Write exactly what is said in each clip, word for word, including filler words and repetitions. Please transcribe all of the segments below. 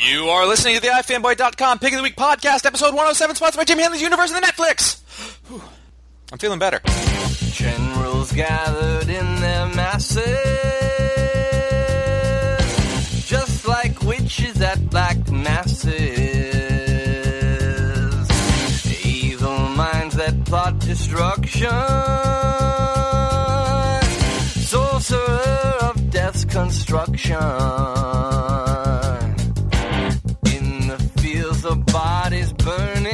You are listening to the i fanboy dot com Pick of the Week podcast, episode one oh seven, sponsored by Jim Hanley's Universe and the Netflix. Whew. I'm feeling better. Generals gathered in their masses, just like witches at black masses, evil minds that plot destruction, sorcerer of death's construction. Body's burning.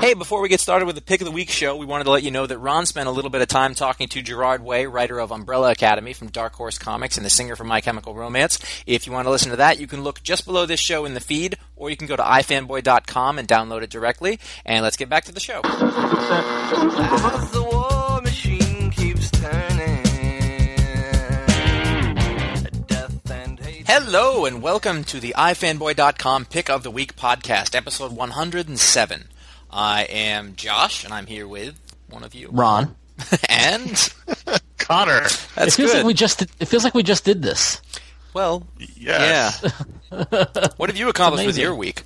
Hey, before we get started with the Pick of the Week show, we wanted to let you know that Ron spent a little bit of time talking to Gerard Way, writer of Umbrella Academy from Dark Horse Comics and the singer from My Chemical Romance. If you want to listen to that, you can look just below this show in the feed, or you can go to i fanboy dot com and download it directly. And let's get back to the show. As the war machine keeps turning. Hello and welcome to the i fanboy dot com Pick of the Week podcast, episode one oh seven. I am Josh, and I'm here with one of you, Ron, and Connor. That's it feels good. Like we just did, it feels like we just did this. Well, yes. Yeah. What have you accomplished with your week?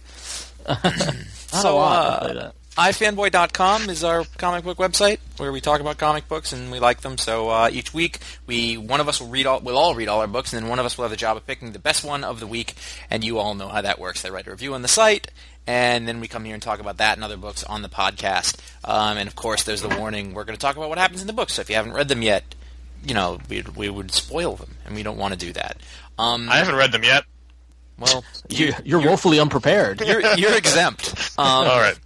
So, uh, i fanboy dot com is our comic book website where we talk about comic books and we like them. So uh, each week, we one of us will read all we'll all read all our books, and then one of us will have the job of picking the best one of the week. And you all know how that works. They write a review on the site, and then we come here and talk about that and other books on the podcast. Um, and of course, there's the warning: we're going to talk about what happens in the books. So if you haven't read them yet, you know we we would spoil them, and we don't want to do that. Um, I haven't read them yet. Well, you, you're, you're woefully unprepared. You're, you're exempt. Um, all right.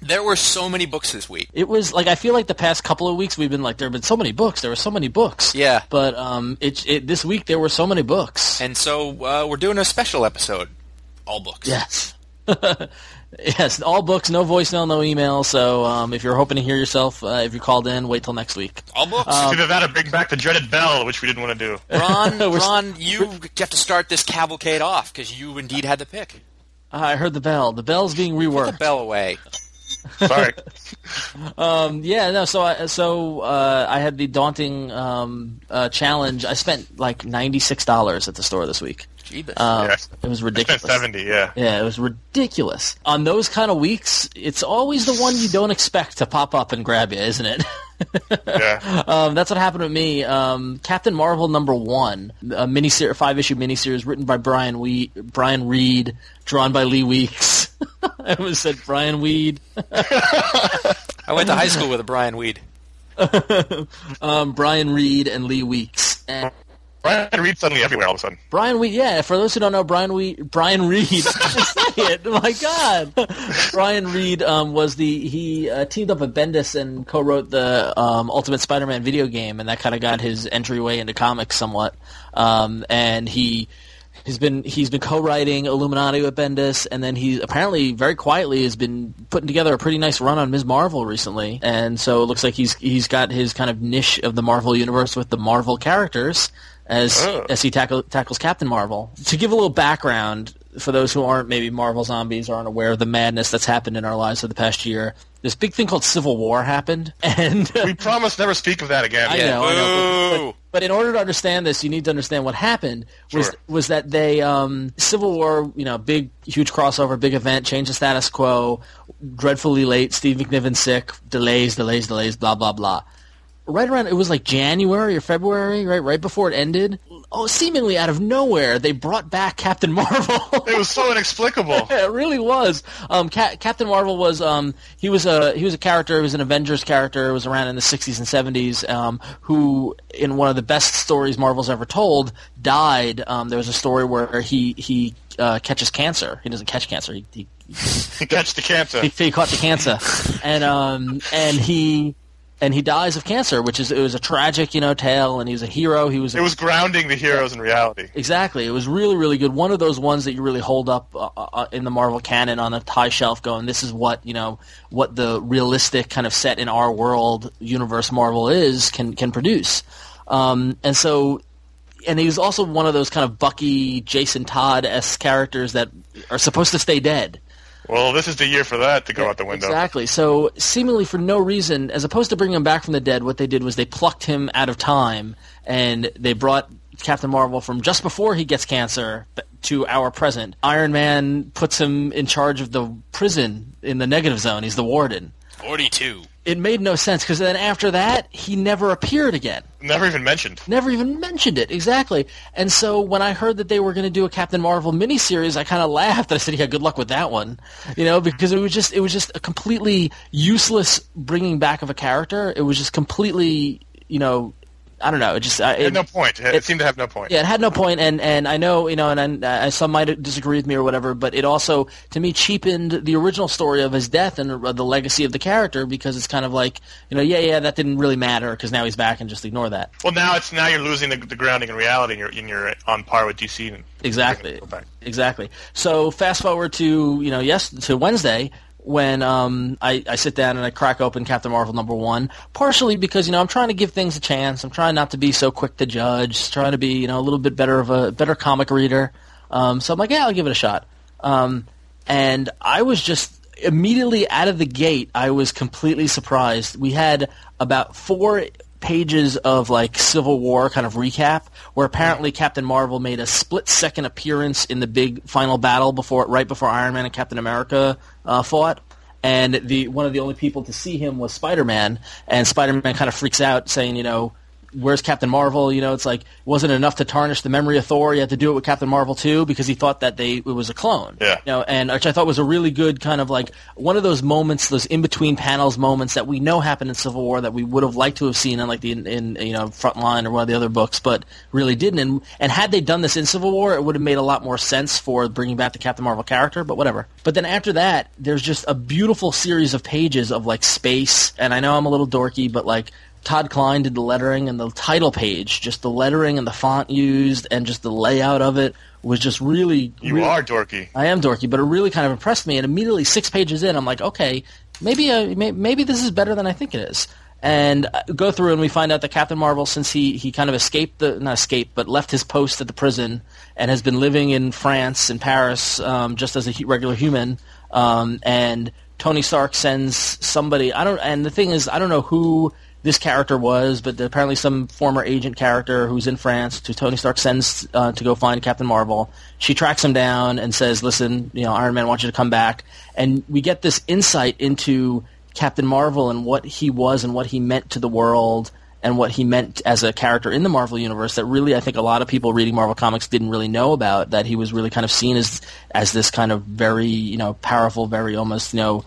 There were so many books this week. It was like I feel like the past couple of weeks we've been like there have been so many books. There were so many books. Yeah. But um, it, it this week there were so many books. And so uh, we're doing a special episode, all books. Yes. Yes, all books, no voicemail, no email. So um, if you're hoping to hear yourself, uh, if you called in, wait till next week. All books. Um, Either that or bring back the dreaded bell, which we didn't want to do. Ron, Ron, you have to start this cavalcade off because you indeed had the pick. I heard the bell. The bell's being reworked. Put the bell away. Sorry. um, yeah, no. So, I, so uh, I had the daunting um, uh, challenge. I spent like ninety-six dollars at the store this week. Jeebus. Um, yeah, it was ridiculous. I spent Seventy, yeah. Yeah, it was ridiculous. On those kind of weeks, it's always the one you don't expect to pop up and grab you, isn't it? Yeah. Um, that's what happened with me. Um, Captain Marvel number one, a mini five issue miniseries written by Brian we- Brian Reed, drawn by Lee Weeks. I almost said Brian Weed. I went to high school with a Brian Weed. um, Brian Reed and Lee Weeks. And Brian Reed suddenly everywhere all of a sudden. Brian Reed, yeah. For those who don't know, Brian Reed, Brian Reed. I say it. My God, Brian Reed um, was the he uh, teamed up with Bendis and co-wrote the um, Ultimate Spider-Man video game, and that kind of got his entryway into comics somewhat. Um, and he. He's been he's been co-writing Illuminati with Bendis, and then he apparently very quietly has been putting together a pretty nice run on Miz Marvel recently. And so it looks like he's he's got his kind of niche of the Marvel universe with the Marvel characters as oh. as he tackle, tackles Captain Marvel. To give a little background for those who aren't maybe Marvel zombies or aren't aware of the madness that's happened in our lives for the past year, this big thing called Civil War happened, and we promise never speak of that again. I know. I know but, but, But in order to understand this, you need to understand what happened was sure. was that they um, Civil War, you know, big, huge crossover, big event, change the status quo, dreadfully late, Steve McNiven sick, delays, delays, delays, blah, blah, blah. Right around, it was like January or February, right, right before it ended. Oh, seemingly out of nowhere, they brought back Captain Marvel. It was so inexplicable. It really was. Um, Ca- Captain Marvel was um, he was a he was a character. He was an Avengers character. It was around in the sixties and seventies. Um, who in one of the best stories Marvel's ever told died. Um, there was a story where he he uh, catches cancer. He doesn't catch cancer. He he, he catch the cancer. He, he caught the cancer, and um and he. And he dies of cancer, which is it was a tragic, you know, tale. And he was a hero. He was. A, it was grounding the heroes in reality. Exactly. It was really, really good. One of those ones that you really hold up uh, uh, in the Marvel canon on a high shelf, going, "This is what you know, what the realistic kind of set in our world universe Marvel is can can produce." Um, and so, and he was also one of those kind of Bucky, Jason Todd-esque characters that are supposed to stay dead. Well, this is the year for that to go yeah, out the window. Exactly. So seemingly for no reason, as opposed to bringing him back from the dead, what they did was they plucked him out of time, and they brought Captain Marvel from just before he gets cancer to our present. Iron Man puts him in charge of the prison in the negative zone. He's the warden. forty-two. It made no sense, because then after that, he never appeared again. Never even mentioned. Never even mentioned it, exactly. And so when I heard that they were going to do a Captain Marvel miniseries, I kind of laughed. I said, yeah, good luck with that one, you know, because it was just it was just a completely useless bringing back of a character. It was just completely, you know, I don't know. It just I, it, it had no point. It, it seemed to have no point. Yeah, it had no point, and, and I know, you know, and I, I, some might disagree with me or whatever, but it also, to me, cheapened the original story of his death and the, the legacy of the character, because it's kind of like, you know, yeah, yeah, that didn't really matter because now he's back, and just ignore that. Well, now it's now you're losing the, the grounding in reality, and you're, and you're on par with D C. And exactly. Exactly. So fast forward to, you know, yes, to Wednesday. When um, I, I sit down and I crack open Captain Marvel number one, partially because, you know, I'm trying to give things a chance. I'm trying not to be so quick to judge. Trying to be, you know, a little bit better of a better comic reader. Um, so I'm like, yeah, I'll give it a shot. Um, and I was just immediately out of the gate. I was completely surprised. We had about four pages of like Civil War kind of recap, where apparently Captain Marvel made a split second appearance in the big final battle before right before Iron Man and Captain America uh, fought, and the one of the only people to see him was Spider-Man, and Spider-Man kind of freaks out, saying, you know, where's Captain Marvel? You know, it's like, wasn't enough to tarnish the memory of Thor. You had to do it with Captain Marvel too, because he thought that they it was a clone. Yeah. You know, and which I thought was a really good kind of like one of those moments, those in between panels moments that we know happened in Civil War that we would have liked to have seen in like the in, in you know Frontline or one of the other books, but really didn't. And and had they done this in Civil War, it would have made a lot more sense for bringing back the Captain Marvel character. But whatever. But then after that, there's just a beautiful series of pages of like space. And I know I'm a little dorky, but like. Todd Klein did the lettering and the title page, just the lettering and the font used and just the layout of it was just really... You really, are dorky. I am dorky, but it really kind of impressed me. And immediately six pages in, I'm like, okay, maybe uh, maybe this is better than I think it is. And I go through and we find out that Captain Marvel, since he, he kind of escaped the... Not escaped, but left his post at the prison and has been living in France, in Paris, um, just as a regular human. Um, and Tony Stark sends somebody... I don't. And the thing is, I don't know who... this character was, but apparently some former agent character who's in France, who Tony Stark sends uh, to go find Captain Marvel. She tracks him down and says, listen, you know, Iron Man wants you to come back. And we get this insight into Captain Marvel and what he was and what he meant to the world and what he meant as a character in the Marvel Universe that really I think a lot of people reading Marvel Comics didn't really know about, that he was really kind of seen as as this kind of very, you know, powerful, very almost, you know,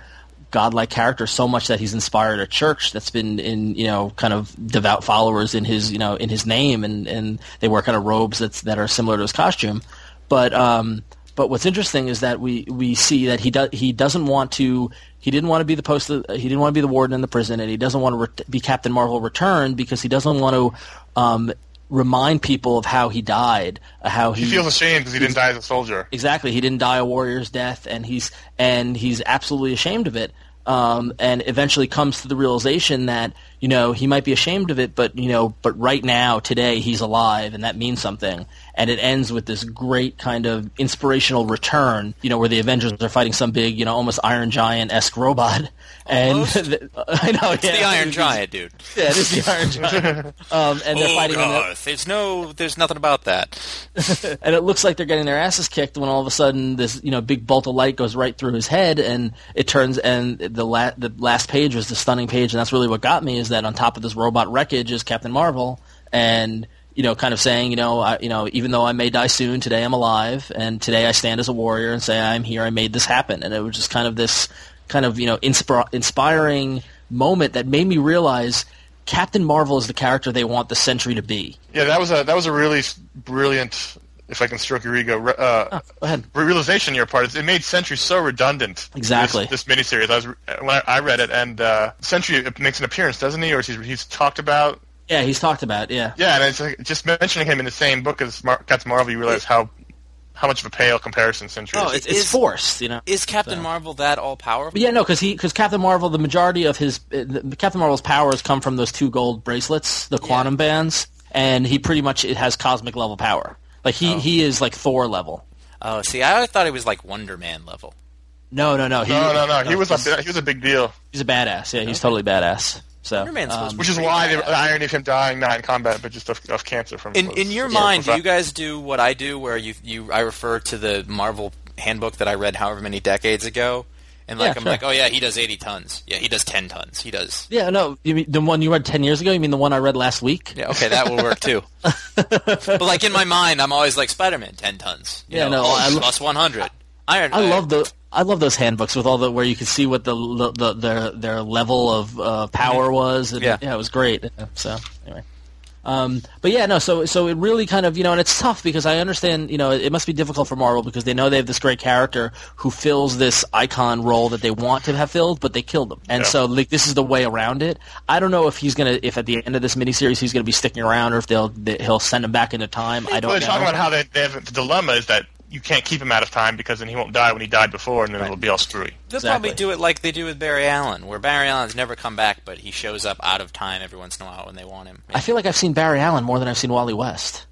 godlike character, so much that he's inspired a church that's been in, you know, kind of devout followers in his, you know, in his name, and, and they wear kind of robes that's, that are similar to his costume. But um, but what's interesting is that we, we see that he does he doesn't want to he didn't want to be the post he didn't want to be the warden in the prison, and he doesn't want to re- be Captain Marvel returned because he doesn't want to. Um, remind people of how he died, how he, he feels ashamed because he didn't die as a soldier. Exactly, he didn't die a warrior's death, and he's and he's absolutely ashamed of it. Um, and eventually comes to the realization that, you know, he might be ashamed of it, but you know, but right now, today, he's alive, and that means something. And it ends with this great kind of inspirational return, you know, where the Avengers are fighting some big, you know, almost Iron Giant-esque robot. And the, I know, it's yeah, the Iron Giant, dude. Yeah, it is the Iron Giant. Um, and they're oh, fighting. God, the, there's no, there's nothing about that. And it looks like they're getting their asses kicked when all of a sudden this, you know, big bolt of light goes right through his head, and it turns. And the la- the last page was the stunning page, and that's really what got me is that on top of this robot wreckage is Captain Marvel, and. You know, kind of saying, you know, I, you know, even though I may die soon, today I'm alive, and today I stand as a warrior and say I'm here, I made this happen. And it was just kind of this kind of, you know, insp- inspiring moment that made me realize Captain Marvel is the character they want the Sentry to be. Yeah, that was a that was a really brilliant, if I can stroke your ego, uh, oh, go ahead. realization on your part. It made Sentry so redundant. Exactly. This, this miniseries, I was when I read it, and uh, Sentry makes an appearance, doesn't he? Or he's he's talked about. Yeah, he's talked about, yeah. Yeah, and it's like just mentioning him in the same book as Mar- Captain Marvel, you realize how how much of a pale comparison Sentry is. Oh, it's, it's forced, you know. Is Captain so. Marvel that all-powerful? Yeah, no, because because Captain Marvel, the majority of his uh, – Captain Marvel's powers come from those two gold bracelets, the quantum yeah. bands, and he pretty much it has cosmic-level power. Like, he, oh. he is, like, Thor level. Oh, see, I thought he was, like, Wonder Man level. No, no, no. He, no, no, no. He, no, was, a, he was a big deal. He's a badass. Yeah, he's okay. totally badass. So, um, which is why they ironied him dying not in combat, but just of, of cancer from. In, was, in your mind, do you guys do what I do, where you you I refer to the Marvel handbook that I read however many decades ago, and like yeah, I'm sure. like, oh yeah, he does eighty tons. Yeah, he does ten tons. He does. Yeah, no, you mean the one you read ten years ago? You mean the one I read last week? Yeah, okay, that will work too. But like in my mind, I'm always like Spider-Man, ten tons. You yeah, know, no, I lo- plus one hundred. Iron. I love the. I love those handbooks with all the where you can see what the, the, the their their level of uh, power was. And, yeah. yeah, it was great. So anyway, um, but yeah, no. So so it really kind of you know, and it's tough because I understand you know it must be difficult for Marvel because they know they have this great character who fills this icon role that they want to have filled, but they killed him, and yeah. so like this is the way around it. I don't know if he's gonna if at the end of this miniseries he's gonna be sticking around or if they'll they, he'll send him back into time. I don't. Well, they're know. talking about how they, they have the dilemma is that. You can't keep him out of time because then he won't die when he died before, and then right. it'll be all screwy. They'll exactly. probably do it like they do with Barry Allen, where Barry Allen's never come back, but he shows up out of time every once in a while when they want him. Maybe. I feel like I've seen Barry Allen more than I've seen Wally West.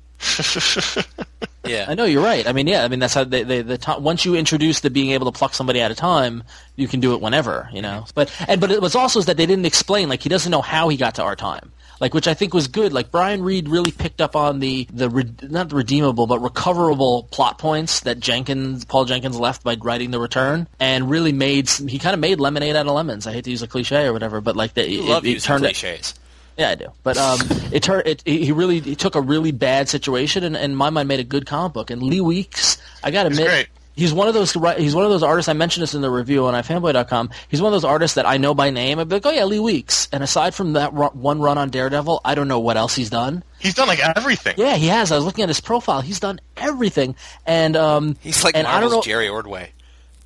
Yeah, I know you're right. I mean, yeah, I mean that's how they, they the to- once you introduce the being able to pluck somebody out of time, you can do it whenever, you know. Mm-hmm. But and but it was also that they didn't explain like he doesn't know how he got to our time. Like, which I think was good. Like, Brian Reed really picked up on the, the re- not redeemable, but recoverable plot points that Jenkins, Paul Jenkins left by writing The Return, and really made, some, he kind of made lemonade out of lemons. I hate to use a cliche or whatever, but like, the, you it, love it, it turned cliches. It, yeah, I do. But um, it turned, it, he really he took a really bad situation, and, and in my mind made a good comic book. And Lee Weeks, I gotta admit. Great. He's one of those. He's one of those artists. I mentioned this in the review on i fanboy dot com. He's one of those artists that I know by name. I'd be like, oh yeah, Lee Weeks. And aside from that run, one run on Daredevil, I don't know what else he's done. He's done like everything. Yeah, he has. I was looking at his profile. He's done everything, and um, he's like and Marvel's I don't know, Jerry Ordway.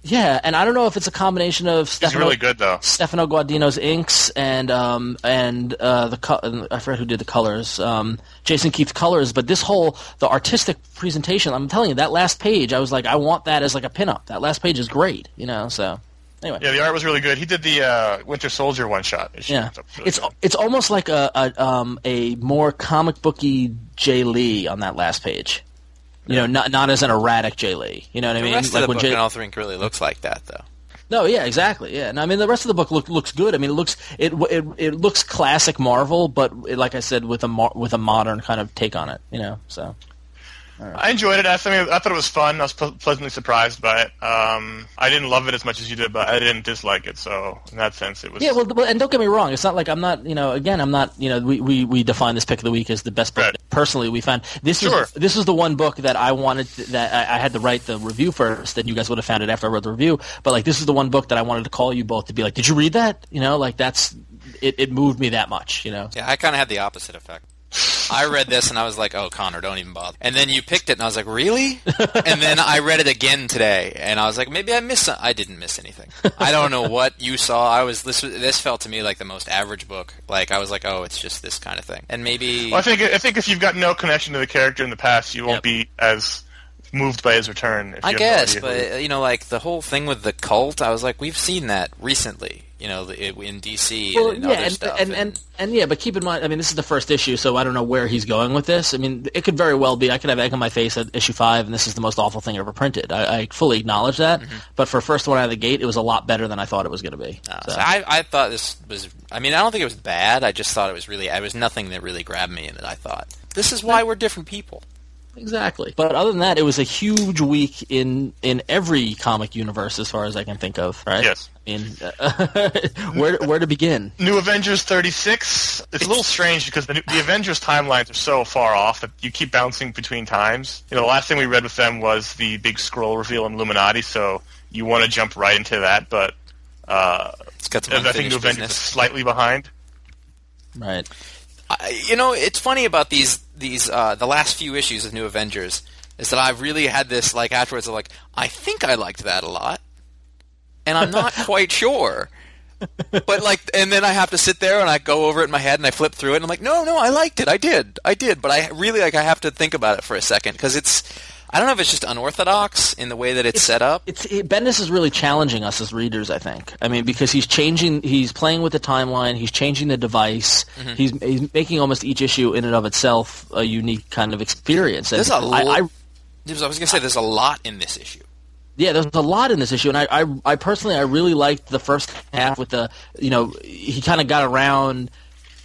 Yeah, and I don't know if it's a combination of Stefano, really good, though. Stefano Guadagno's inks and um and uh the co- I forget who did the colors, um Jason Keith's colors, but this whole the artistic presentation. I'm telling you, that last page, I was like, I want that as like a pinup. That last page is great, you know. So anyway, yeah, the art was really good. He did the uh, Winter Soldier one shot. Yeah, really it's good. It's almost like a, a um a more comic booky Jay Lee on that last page. You know, not not as an erratic Jay Lee. You know what I mean? The rest like of the when book, Jay- I don't think really looks like that, though. No, yeah, exactly. Yeah, and I mean the rest of the book look, looks good. I mean, it looks it it it looks classic Marvel, but it, like I said, with a mar- with a modern kind of take on it. You know, so. Right. I enjoyed it. I thought I thought it was fun. I was ple- pleasantly surprised by it. Um, I didn't love it as much as you did, but I didn't dislike it. So in that sense, it was. Yeah, well, and don't get me wrong. It's not like I'm not. You know, again, I'm not. You know, we, we, we define this pick of the week as the best book. Right. Personally, we found this sure. was this was the one book that I wanted to, that I, I had to write the review first. That you guys would have found it after I wrote the review. But like, this is the one book that I wanted to call you both to be like, did you read that? You know, like that's it. It moved me that much. You know. Yeah, I kind of had the opposite effect. I read this and I was like, oh, Connor, don't even bother. And then you picked it and I was like, really? And then I read it again today and I was like, maybe I missed some- I didn't miss anything. I don't know what you saw. I was this this felt to me like the most average book. Like I was like, oh, it's just this kind of thing. And maybe well, I think I think if you've got no connection to the character in the past, you won't yep. be as moved by his return. If I you guess, no but you know, like the whole thing with the cult, I was like, we've seen that recently. You know, in D C well, and yeah, other and, stuff. And, and, and, and yeah, but keep in mind, I mean, this is the first issue, so I don't know where he's going with this. I mean, it could very well be, I could have egg on my face at issue five, and this is the most awful thing ever printed. I, I fully acknowledge that, mm-hmm. but for first one out of the gate, it was a lot better than I thought it was going to be. Oh, so. So I, I thought this was, I mean, I don't think it was bad. I just thought it was really, it was nothing that really grabbed me in it, I thought. This is why we're different people. Exactly. But other than that, it was a huge week in, in every comic universe as far as I can think of, right? Yes. I mean, uh, where where to begin? New Avengers thirty-six. It's, it's a little strange because the, the Avengers timelines are so far off that you keep bouncing between times. You know, the last thing we read with them was the big scroll reveal in Illuminati, so you want to jump right into that, but uh, it's got some I think New Avengers is slightly behind. Right. You know, it's funny about these these uh, the last few issues of New Avengers is that I've really had this like afterwards of like I think I liked that a lot, and I'm not quite sure. But like, and then I have to sit there and I go over it in my head and I flip through it and I'm like, no, no, I liked it, I did, I did. But I really like I have to think about it for a second because it's. I don't know if it's just unorthodox in the way that it's, it's set up. It's, it, Bendis is really challenging us as readers, I think. I mean, because he's changing, he's playing with the timeline, he's changing the device, mm-hmm. he's, he's making almost each issue in and of itself a unique kind of experience. And there's a lot. I, I, I was going to say, there's a lot in this issue. Yeah, there's a lot in this issue, and I, I, I personally, I really liked the first half with the, you know, he kind of got around,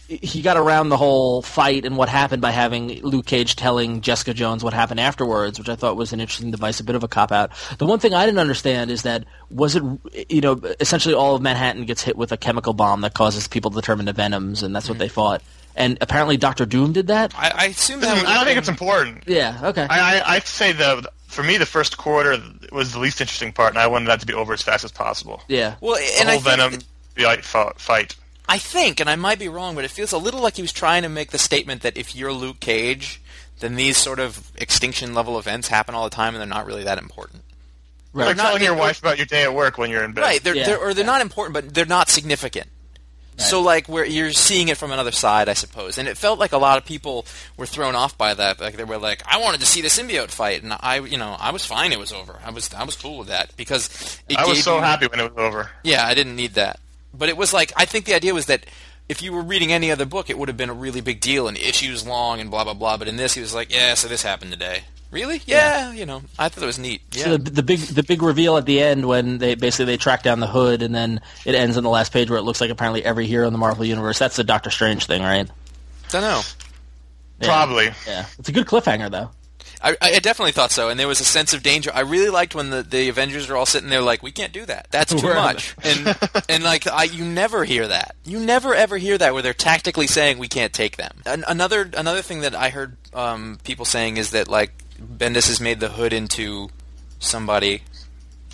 he got around the whole fight and what happened by having Luke Cage telling Jessica Jones what happened afterwards, which I thought was an interesting device, a bit of a cop-out. The one thing I didn't understand is that, was it, you know, essentially all of Manhattan gets hit with a chemical bomb that causes people to turn into venoms, and that's mm-hmm. what they fought. And apparently Doctor Doom did that? I, I assume that was... I don't think it's important. Yeah, okay. I, I, I'd say, the for me, the first quarter was the least interesting part, and I wanted that to be over as fast as possible. Yeah. Well, the and whole I Venom th- fight. I think, and I might be wrong, but it feels a little like he was trying to make the statement that if you're Luke Cage, then these sort of extinction-level events happen all the time, and they're not really that important. Right. Like telling your wife about your day at work when you're in bed. Right, they're, yeah. they're, or they're yeah. not important, but they're not significant. Right. So, like, where you're seeing it from another side, I suppose. And it felt like a lot of people were thrown off by that. Like, they were like, I wanted to see the symbiote fight. And I, you know, I was fine it was over. I was I was cool with that. Because it I was so me... happy when it was over. Yeah, I didn't need that. But it was like, I think the idea was that if you were reading any other book, it would have been a really big deal and issues long and blah, blah, blah. But in this, he was like, yeah, so this happened today. Really? Yeah, yeah, you know, I thought it was neat. Yeah. So the, the big, the big reveal at the end when they basically they track down the Hood, and then it ends on the last page where it looks like apparently every hero in the Marvel universe. That's the Doctor Strange thing, right? Don't know. Yeah. Probably. Yeah, it's a good cliffhanger though. I, I definitely thought so, and there was a sense of danger. I really liked when the, the Avengers are all sitting there like, we can't do that. That's too much. and and like I, you never hear that. You never ever hear that where they're tactically saying we can't take them. An- another another thing that I heard um, people saying is that like Bendis has made the Hood into somebody,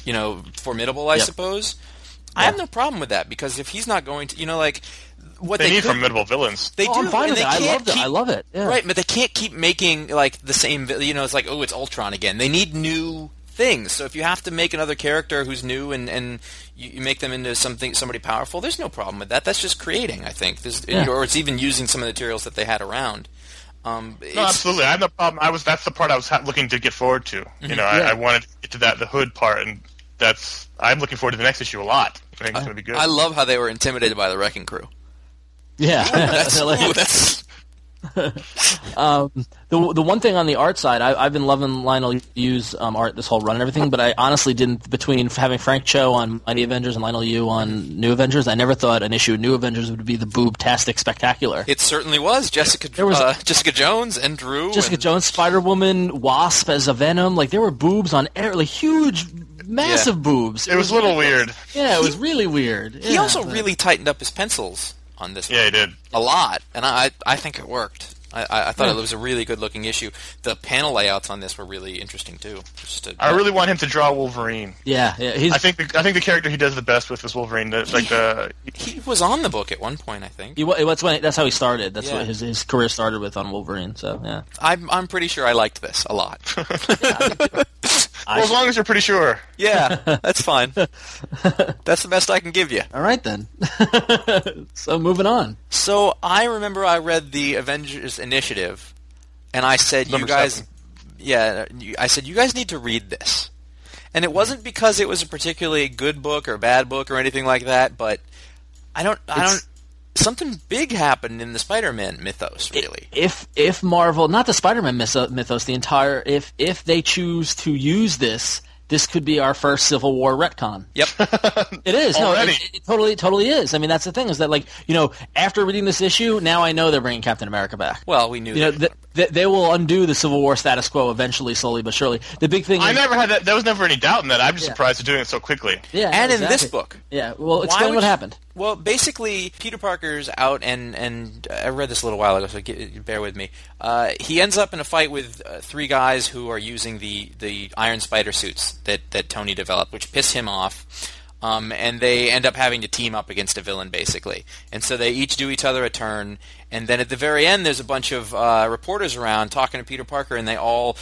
you know, formidable, I yep. suppose. Yeah. I have no problem with that, because if he's not going to, you know, like what they, they need could, formidable villains. They oh, do. I'm fine with it. I love it. I love it. Yeah. Right, but they can't keep making like the same. You know, it's like, oh, it's Ultron again. They need new things. So if you have to make another character who's new and and you, you make them into something somebody powerful, there's no problem with that. That's just creating, I think, yeah. or it's even using some of the materials that they had around. Um, no, absolutely. I have no problem. I was that's the part I was ha- looking to get forward to. Mm-hmm, you know, yeah. I, I wanted to get to that the Hood part, and that's I'm looking forward to the next issue a lot. I think it's going to be good. I love how they were intimidated by the Wrecking Crew. Yeah, that's, ooh, that's... um, the the one thing on the art side, I, I've been loving Lionel Yu's um, art this whole run and everything, but I honestly didn't, between having Frank Cho on Mighty Avengers and Lionel Yu on New Avengers, I never thought an issue of New Avengers would be the boob-tastic spectacular. It certainly was. Jessica there was, uh, Jessica Jones and Drew. Jessica and... Jones, Spider-Woman, Wasp as a Venom. Like, there were boobs on every, like, huge... Massive yeah. boobs. It, it was, was a little weird. weird. Yeah, it was really weird. Yeah, he also but... really tightened up his pencils on this. Yeah, one. He did. A lot. And I I think it worked. I, I thought yeah. it was a really good-looking issue. The panel layouts on this were really interesting, too. Just to... I really want him to draw Wolverine. Yeah. yeah he's... I think the, I think the character he does the best with is Wolverine. The, he, like the... he was on the book at one point, I think. He, that's, when, that's how he started. That's yeah. what his, his career started with on Wolverine. So yeah. I'm, I'm pretty sure I liked this a lot. yeah, Well, as long as you're pretty sure. Yeah, that's fine. That's the best I can give you. All right, then. So, moving on. So, I remember I read the Avengers Initiative, and I said, Number you guys... Seven. Yeah, I said, you guys need to read this. And it wasn't because it was a particularly good book or bad book or anything like that, but I don't... I it's- don't Something big happened in the Spider-Man mythos, really. If if Marvel, not the Spider-Man mythos, the entire, if if they choose to use this, this could be our first Civil War retcon. Yep, it is. No, it, it totally, totally is. I mean, that's the thing is that, like, you know, after reading this issue, now I know they're bringing Captain America back. Well, we knew. You know, they, they, they will undo the Civil War status quo eventually, slowly but surely. The big thing. I is, never had that. There was never any doubt in that. I'm just yeah. surprised they're doing it so quickly. Yeah, and exactly. in this book. Yeah. Well, explain what happened. Well, basically, Peter Parker's out, and, and uh, I read this a little while ago, so get, bear with me. Uh, he ends up in a fight with uh, three guys who are using the, the Iron Spider suits that, that Tony developed, which piss him off, um, and they end up having to team up against a villain, basically. And so they each do each other a turn, and then at the very end, there's a bunch of uh, reporters around talking to Peter Parker, and they all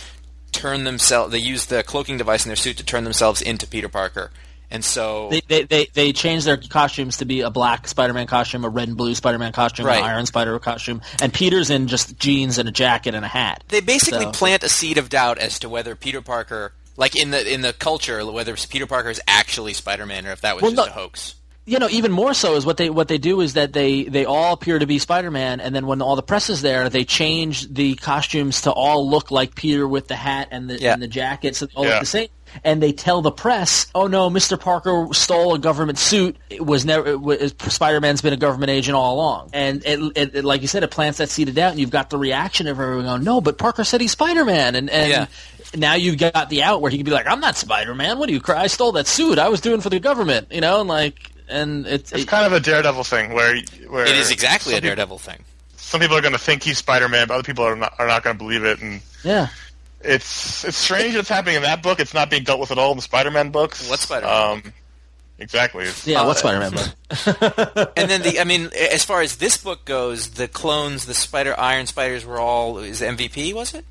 turn themselves. They use the cloaking device in their suit to turn themselves into Peter Parker. And so they, they they they changed their costumes to be a black Spider-Man costume, a red and blue Spider-Man costume, right. an Iron Spider costume, and Peter's in just jeans and a jacket and a hat. They basically so. plant a seed of doubt as to whether Peter Parker, like in the in the culture, whether Peter Parker is actually Spider-Man or if that was well, just no, a hoax. you know, even more so is what they what they do is that they, they all appear to be Spider-Man, and then when all the press is there, they change the costumes to all look like Peter with the hat and the yeah. and the jacket, so they all yeah. look the same. And they tell the press, "Oh no, Mister Parker stole a government suit. It was never it was, Spider-Man's been a government agent all along." And it, it, it, like you said, it plants that seed of doubt, and you've got the reaction of everyone going, "No, but Parker said he's Spider-Man," and and. Yeah. Now you've got the out where he can be like, "I'm not Spider-Man. What do you cry? I stole that suit. I was doing for the government," you know, and like, and it's it's it, kind of a Daredevil thing where where it is exactly a Daredevil people, thing. Some people are going to think he's Spider-Man, but other people are not are not going to believe it, and yeah, it's it's strange that's happening in that book. It's not being dealt with at all in the Spider-Man books. What's Spider-Man? Um, Exactly. Yeah, what's Spider-Man book? And then the, I mean, as far as this book goes, the clones, the Spider Iron Spiders were all is M V P, was it?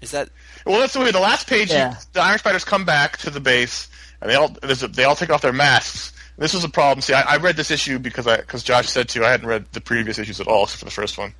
Is that? Well, that's the way. The last page, yeah. the Iron Spiders come back to the base, and they all they all take off their masks. This was a problem. See, I, I read this issue because I because Josh said to. I hadn't read the previous issues at all, except for the first one.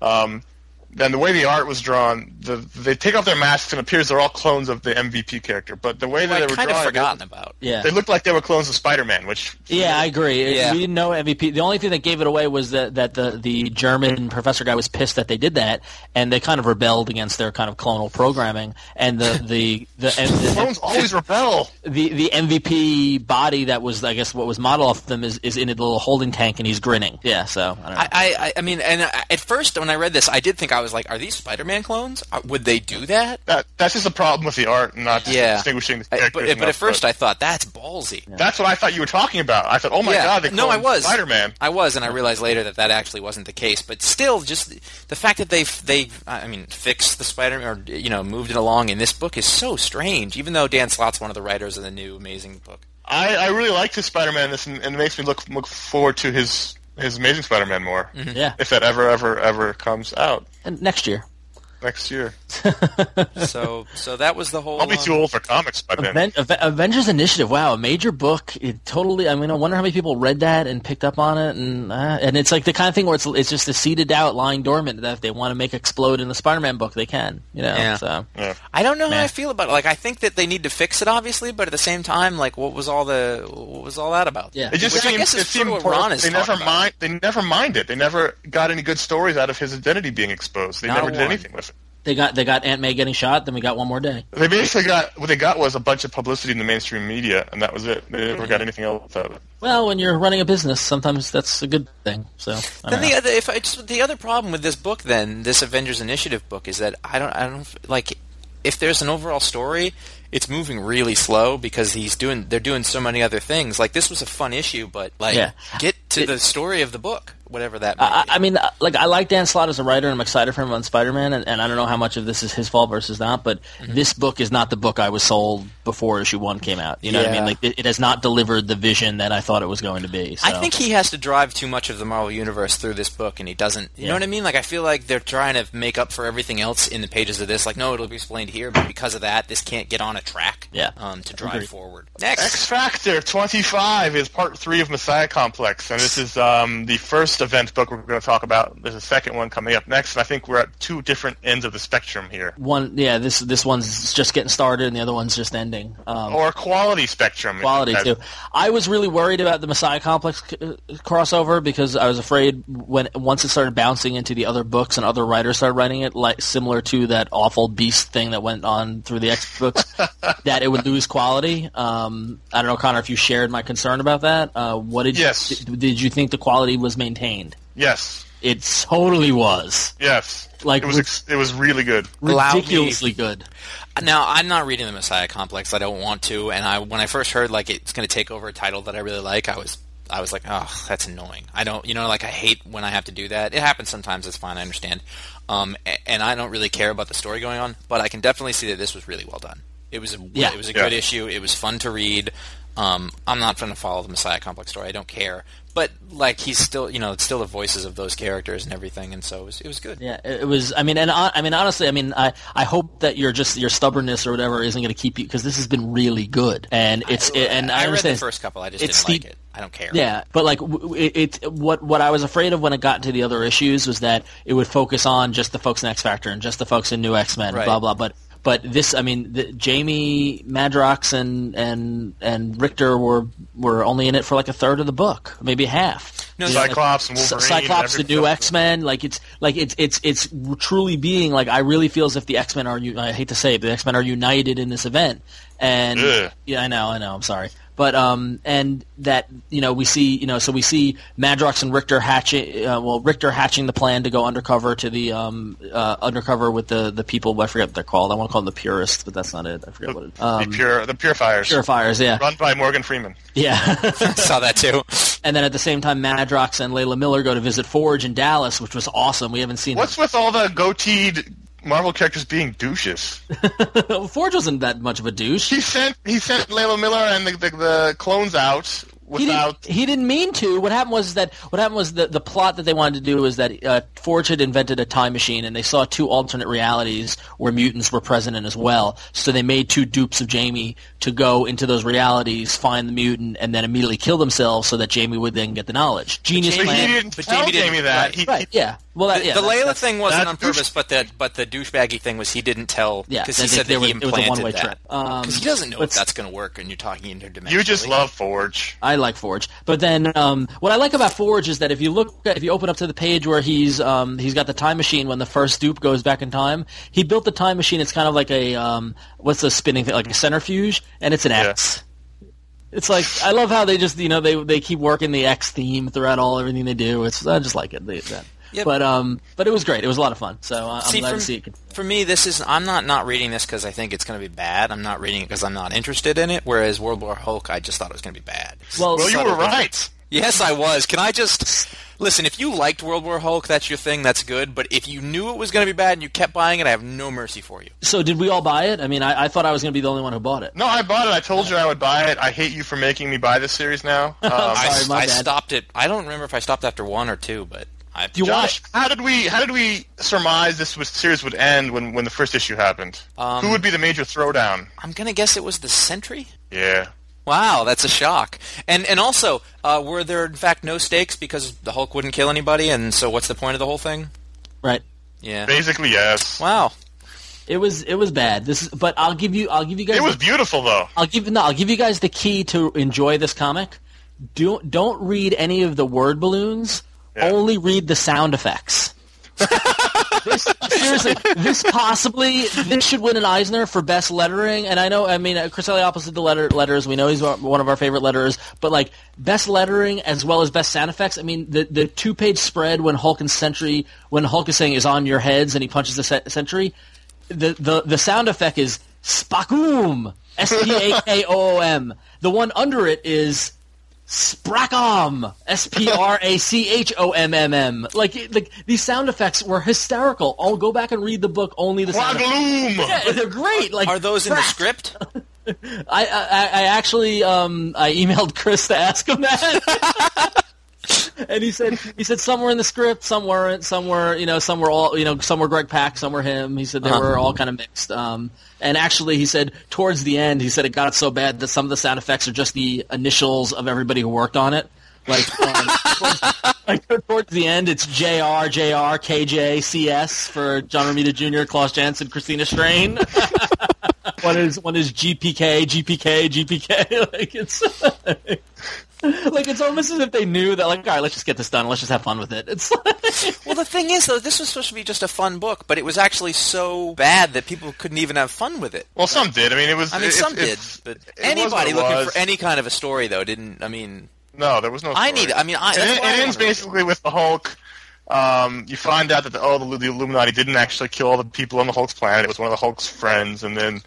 Um, then the way the art was drawn, the, they take off their masks, and it appears they're all clones of the M V P character. But the way that well, they were kind drawn, of forgotten they, about. Yeah. They looked like they were clones of Spider-Man, which... Yeah, I agree. Yeah. We didn't know M V P. The only thing that gave it away was that, that the, the German professor guy was pissed that they did that, and they kind of rebelled against their kind of clonal programming. And the... the, the, the clones always rebel! The the M V P body that was, I guess, what was modeled off them is, is in a little holding tank, and he's grinning. Yeah, so... I don't know. I, I, I mean, and at first, when I read this, I did think I was... I was like, are these Spider-Man clones? Would they do that? that that's just a problem with the art and not yeah. distinguishing the characters. I, but, enough, but at first but, I thought, that's ballsy. Yeah. That's what I thought you were talking about. I thought, oh my yeah. god, they cloned no, I was. Spider-Man. I was, and I realized later that that actually wasn't the case. But still, just the fact that they, they I mean, fixed the Spider-Man, or, you know, moved it along in this book is so strange, even though Dan Slott's one of the writers of the new amazing book. I, I really like his Spider-Man, this, and, and it makes me look look forward to his... His Amazing Spider-Man more. Mm-hmm. Yeah. If that ever, ever, ever comes out. And next year. Next year. so so that was the whole... I'll be too old for comics by then. Aven- Avengers Initiative, wow, a major book. It totally... I mean, I wonder how many people read that and picked up on it. And uh, and it's like the kind of thing where it's it's just the seed of doubt lying dormant that if they want to make explode in the Spider-Man book, they can. You know, yeah. So. Yeah. I don't know Man. how I feel about it. Like, I think that they need to fix it, obviously, but at the same time, like, what was all the what was all that about? Yeah. It just Which seemed, I guess is sort of what Ron is they never about. Mind, they never mind it. They never got any good stories out of his identity being exposed. They Not never did one. anything with it. They got they got Aunt May getting shot. Then we got one more day. They basically got what they got was a bunch of publicity in the mainstream media, and that was it. They never got anything else out of it. Well, when you're running a business, sometimes that's a good thing. So then the other, if I, just, the other problem with this book, then this Avengers Initiative book, is that I don't I don't like if there's an overall story, it's moving really slow because he's doing they're doing so many other things. Like this was a fun issue, but like yeah. get to it, the story of the book. Whatever that might I, be. I mean, like, I like Dan Slott as a writer, and I'm excited for him on Spider-Man, and, and I don't know how much of this is his fault versus not, but mm-hmm. this book is not the book I was sold before issue one came out. You know yeah. what I mean? Like, it, it has not delivered the vision that I thought it was going to be. So. I think he has to drive too much of the Marvel Universe through this book, and he doesn't. You yeah. know what I mean? Like, I feel like they're trying to make up for everything else in the pages of this. Like, no, it'll be explained here, but because of that, this can't get on a track yeah. um, to drive Agreed. forward. Next! X Factor twenty-five is part three of Messiah Complex, and this is um, the first event book we're going to talk about. There's a second one coming up next, and I think we're at two different ends of the spectrum here. One, yeah, this this one's just getting started, and the other one's just ending. Um, or quality spectrum. Quality, too. I was really worried about the Messiah Complex c- crossover because I was afraid when once it started bouncing into the other books and other writers started writing it, like similar to that awful Beast thing that went on through the X books, that it would lose quality. Um, I don't know, Connor, if you shared my concern about that. Uh, what did yes. you, did, did you think the quality was maintained? Yes. It totally was. Yes. Like it was ex- it was really good. Ridiculously good. Now, I'm not reading the Messiah Complex. I don't want to, and I when I first heard like it's going to take over a title that I really like, I was I was like, "Oh, that's annoying." I don't, you know, like I hate when I have to do that. It happens sometimes, it's fine, I understand. Um and I don't really care about the story going on, but I can definitely see that this was really well done. It was a, yeah. it was a yeah. good issue. It was fun to read. Um, I'm not going to follow the Messiah Complex story. I don't care. But, like, he's still, you know, it's still the voices of those characters and everything, and so it was, it was good. Yeah, it was, I mean, and I mean, honestly, I mean, I, I hope that your just, your stubbornness or whatever isn't going to keep you, because this has been really good. And it's, I, it, and I, I read the first couple, I just didn't the, like it. I don't care. Yeah, but, like, it, it, what, what I was afraid of when it got to the other issues was that it would focus on just the folks in X Factor and just the folks in New X-Men, right. blah, blah, but... But this, I mean, the, Jamie Madrox and, and and Richter were were only in it for like a third of the book, maybe half. No, Cyclops and Wolverine. Cyclops, the new X-Men. Like it's like it's it's it's truly being like I really feel as if the X-Men are. I hate to say it, but the X-Men are united in this event. And Ugh. yeah, I know, I know. I'm sorry. But um, and that you know we see you know so we see Madrox and Richter hatching uh, well Richter hatching the plan to go undercover to the um uh, undercover with the the people I forget what they're called I want to call them the purists but that's not it I forget the, what it um, the pure the purifiers purifiers yeah run by Morgan Freeman yeah saw that too. And then at the same time Madrox and Layla Miller go to visit Forge in Dallas, which was awesome. We haven't seen what's that. With all the goateed Marvel characters being douches. Forge wasn't that much of a douche. He sent he sent Layla Miller and the the, the clones out without. He didn't, he didn't mean to. What happened was that what happened was the the plot that they wanted to do was that uh, Forge had invented a time machine, and they saw two alternate realities where mutants were present in as well. So they made two dupes of Jamie to go into those realities, find the mutant, and then immediately kill themselves so that Jamie would then get the knowledge. Genius plan. But Jamie didn't tell Jamie, didn't, Jamie that. Right, he, right, yeah. Well, that, yeah, the, the Layla that's, thing wasn't on purpose, douche- but the but the douchebaggy thing was he didn't tell because yeah, he said that was, he implanted it that. Because um, he doesn't know if that's going to work when you're talking interdimensionally. You just love Forge. I like Forge, but then um, what I like about Forge is that if you look, at, if you open up to the page where he's um, he's got the time machine when the first dupe goes back in time, he built the time machine. It's kind of like a um, what's the spinning thing, like a centrifuge, and it's an yeah. X. It's like I love how they just you know they they keep working the X theme throughout all everything they do. It's I just like it. They, that. Yep. But um, but it was great. It was a lot of fun. So I'm see, glad for, to see it. For me, this is I'm not not reading this because I think it's going to be bad. I'm not reading it because I'm not interested in it. Whereas World War Hulk, I just thought it was going to be bad. Well, well you were right. Yes, I was. Can I just listen? If you liked World War Hulk, that's your thing. That's good. But if you knew it was going to be bad and you kept buying it, I have no mercy for you. So did we all buy it? I mean, I, I thought I was going to be the only one who bought it. No, I bought it. I told you I would buy it. I hate you for making me buy this series now. Um, Sorry, my I, I stopped it. I don't remember if I stopped after one or two, but. You Josh, how did we how did we surmise this was, series would end when, when the first issue happened? Um, Who would be the major throwdown? I'm gonna guess it was the Sentry. Yeah. Wow, that's a shock. And and also, uh, were there in fact no stakes because the Hulk wouldn't kill anybody? And so, what's the point of the whole thing? Right. Yeah. Basically, yes. Wow. It was it was bad. This is, but I'll give you I'll give you guys. It was the, beautiful though. I'll give no I'll give you guys the key to enjoy this comic. Do don't read any of the word balloons. Yeah. Only read the sound effects. this, seriously, this possibly this should win an Eisner for best lettering. And I know, I mean, Chris Eliopoulos did the letter letters. We know he's one of our favorite letterers. But like best lettering as well as best sound effects. I mean, the the two page spread when Hulk and Sentry, when Hulk is saying is on your heads and he punches the Sentry, the the the sound effect is spakoom, S P A K O O M. The one under it is. Sprachom, S P R A C H O M M M. Like, like these sound effects were hysterical. I'll go back and read the book. Only the sound effects. Yeah, they're great. Like, are those crap. In the script? I, I I actually um I emailed Chris to ask him that. And he said, he said some were in the script, some weren't, some were, you know, some were all, you know, some were Greg Pak, some were him. He said they um, were all kind of mixed. Um, and actually, he said towards the end, he said it got so bad that some of the sound effects are just the initials of everybody who worked on it. Like, um, towards, like towards the end, it's J R, J R, K J, C S for John Romita Junior, Klaus Janson, Christina Strain. One is one is G P K, G P K, G P K. Like it's like it's almost as if they knew that. Like, all right, let's just get this done. Let's just have fun with it. It's like... Well, the thing is, though, this was supposed to be just a fun book, but it was actually so bad that people couldn't even have fun with it. Well, some did. I mean, it was. I mean, it, some it, did. It, but it anybody looking was. For any kind of a story, though, didn't. I mean, no, there was no. Story. I need. I mean, I. It, it I ends basically with the Hulk. Um, you find out that the, oh, the, the Illuminati didn't actually kill all the people on the Hulk's planet. It was one of the Hulk's friends, and then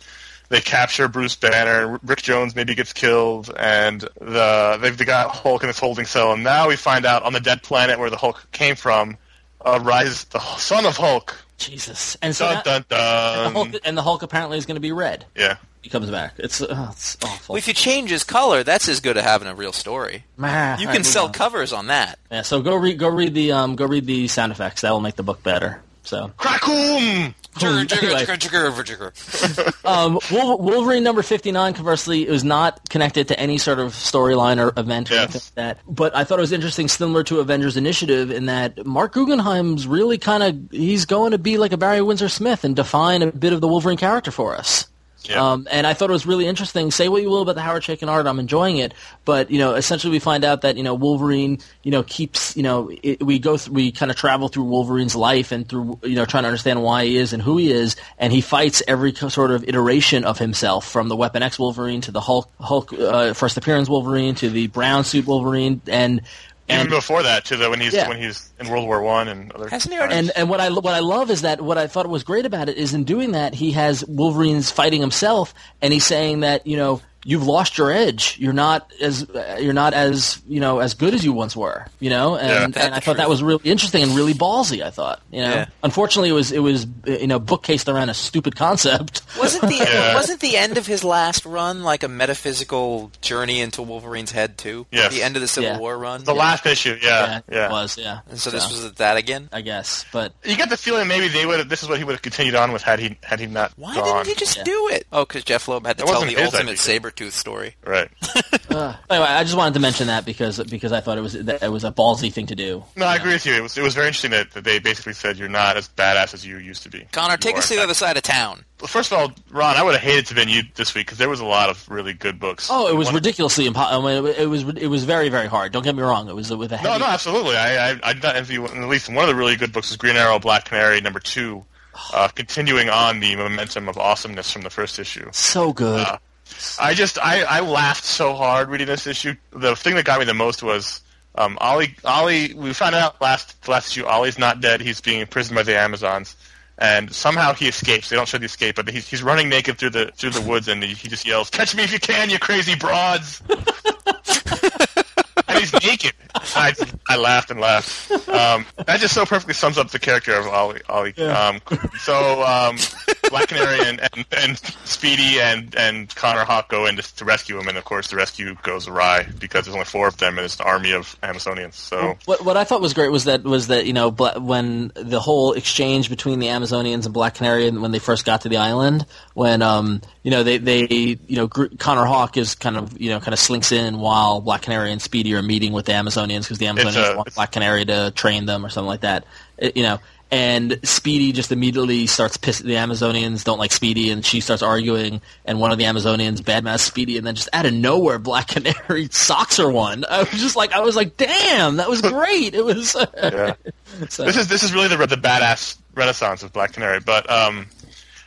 they capture Bruce Banner. Rick Jones maybe gets killed, and the they've got Hulk in this holding cell. And now we find out on the dead planet where the Hulk came from, uh, rises the son of Hulk. Jesus, and so dun, that, dun, dun. And, the Hulk, and the Hulk apparently is going to be red. Yeah. He comes back. It's, oh, it's awful. Well, if you change his color, that's as good as having a real story. Ah, you can right, sell on. Covers on that. Yeah, so go read, go read the, um, go read the sound effects. That will make the book better. So. Krakoom! Jigger, jigger, jigger, jigger. um, Wolverine number fifty-nine, conversely, it was not connected to any sort of storyline or event or yes. anything like that. But I thought it was interesting, similar to Avengers Initiative, in that Mark Guggenheim's really kind of – he's going to be like a Barry Windsor Smith and define a bit of the Wolverine character for us. Yeah. Um, and I thought it was really interesting. Say what you will about the Howard Chaykin art, I'm enjoying it. But, you know, essentially we find out that, you know, Wolverine, you know, keeps, you know, it, we go, th- we kind of travel through Wolverine's life and through, you know, trying to understand why he is and who he is. And he fights every co- sort of iteration of himself, from the Weapon X Wolverine to the Hulk, Hulk uh, first appearance Wolverine to the brown suit Wolverine and... And, even before that, too, though, when he's yeah. when he's in World War One and other. Hasn't he already- and and what I what I love is that what I thought was great about it is in doing that he has Wolverine's fighting himself, and he's saying that, you know, you've lost your edge. You're not as you're not as you know as good as you once were. You know, and, yeah, and I thought that was really interesting and really ballsy. I thought, you know, yeah. unfortunately it was it was you know bookcased around a stupid concept. Wasn't the yeah. wasn't the end of his last run like a metaphysical journey into Wolverine's head too? Yes. The end of the Civil yeah. War run. The yeah. last issue, yeah. yeah, yeah, it was yeah. And so, so this was that again, I guess. But you get the feeling maybe they would. This is what he would have continued on with had he had he not. Why gone. didn't he just yeah. do it? Oh, because Jeff Loeb had to it tell the ultimate saber tooth story, right? uh, anyway, I just wanted to mention that because because I thought it was that it was a ballsy thing to do. No, I know? agree with you. It was it was very interesting that, that they basically said you're not as badass as you used to be. Connor, you take us to the other side of town. Well, first of all, Ron, I would have hated to have been you this week because there was a lot of really good books. Oh, it was One ridiculously impossible. I mean, it was it was very very hard. Don't get me wrong. It was with a heavy- no, no, absolutely. I I, I did not envy you. At least one of the really good books was Green Arrow, Black Canary, number two, uh, continuing on the momentum of awesomeness from the first issue. So good. Uh, I just I, I laughed so hard reading this issue. The thing that got me the most was um, Ollie. Ollie. We found out last last issue Ollie's not dead. He's being imprisoned by the Amazons, and somehow he escapes. They don't show the escape, but he's he's running naked through the through the woods, and he, he just yells, "Catch me if you can, you crazy broads!" And he's naked. I, I laughed and laughed. Um, that just so perfectly sums up the character of Ollie. Ollie. Yeah. Um, so um, Black Canary and, and, and Speedy and, and Connor Hawk go in to, to rescue him, and of course the rescue goes awry because there's only four of them and it's an army of Amazonians. So what what I thought was great was that was that you know when the whole exchange between the Amazonians and Black Canary and when they first got to the island, when um you know they, they you know Connor Hawk is kind of you know kind of slinks in while Black Canary and Speedy are meeting with the Amazonians because the Amazonians a, want Black Canary to train them or something like that, it, you know. And Speedy just immediately starts pissing. The Amazonians don't like Speedy, and she starts arguing. And one of the Amazonians badmouths Speedy, and then just out of nowhere, Black Canary socks her one. I was just like, I was like, damn, that was great. It was. yeah. so. This is this is really the the badass renaissance of Black Canary, but um,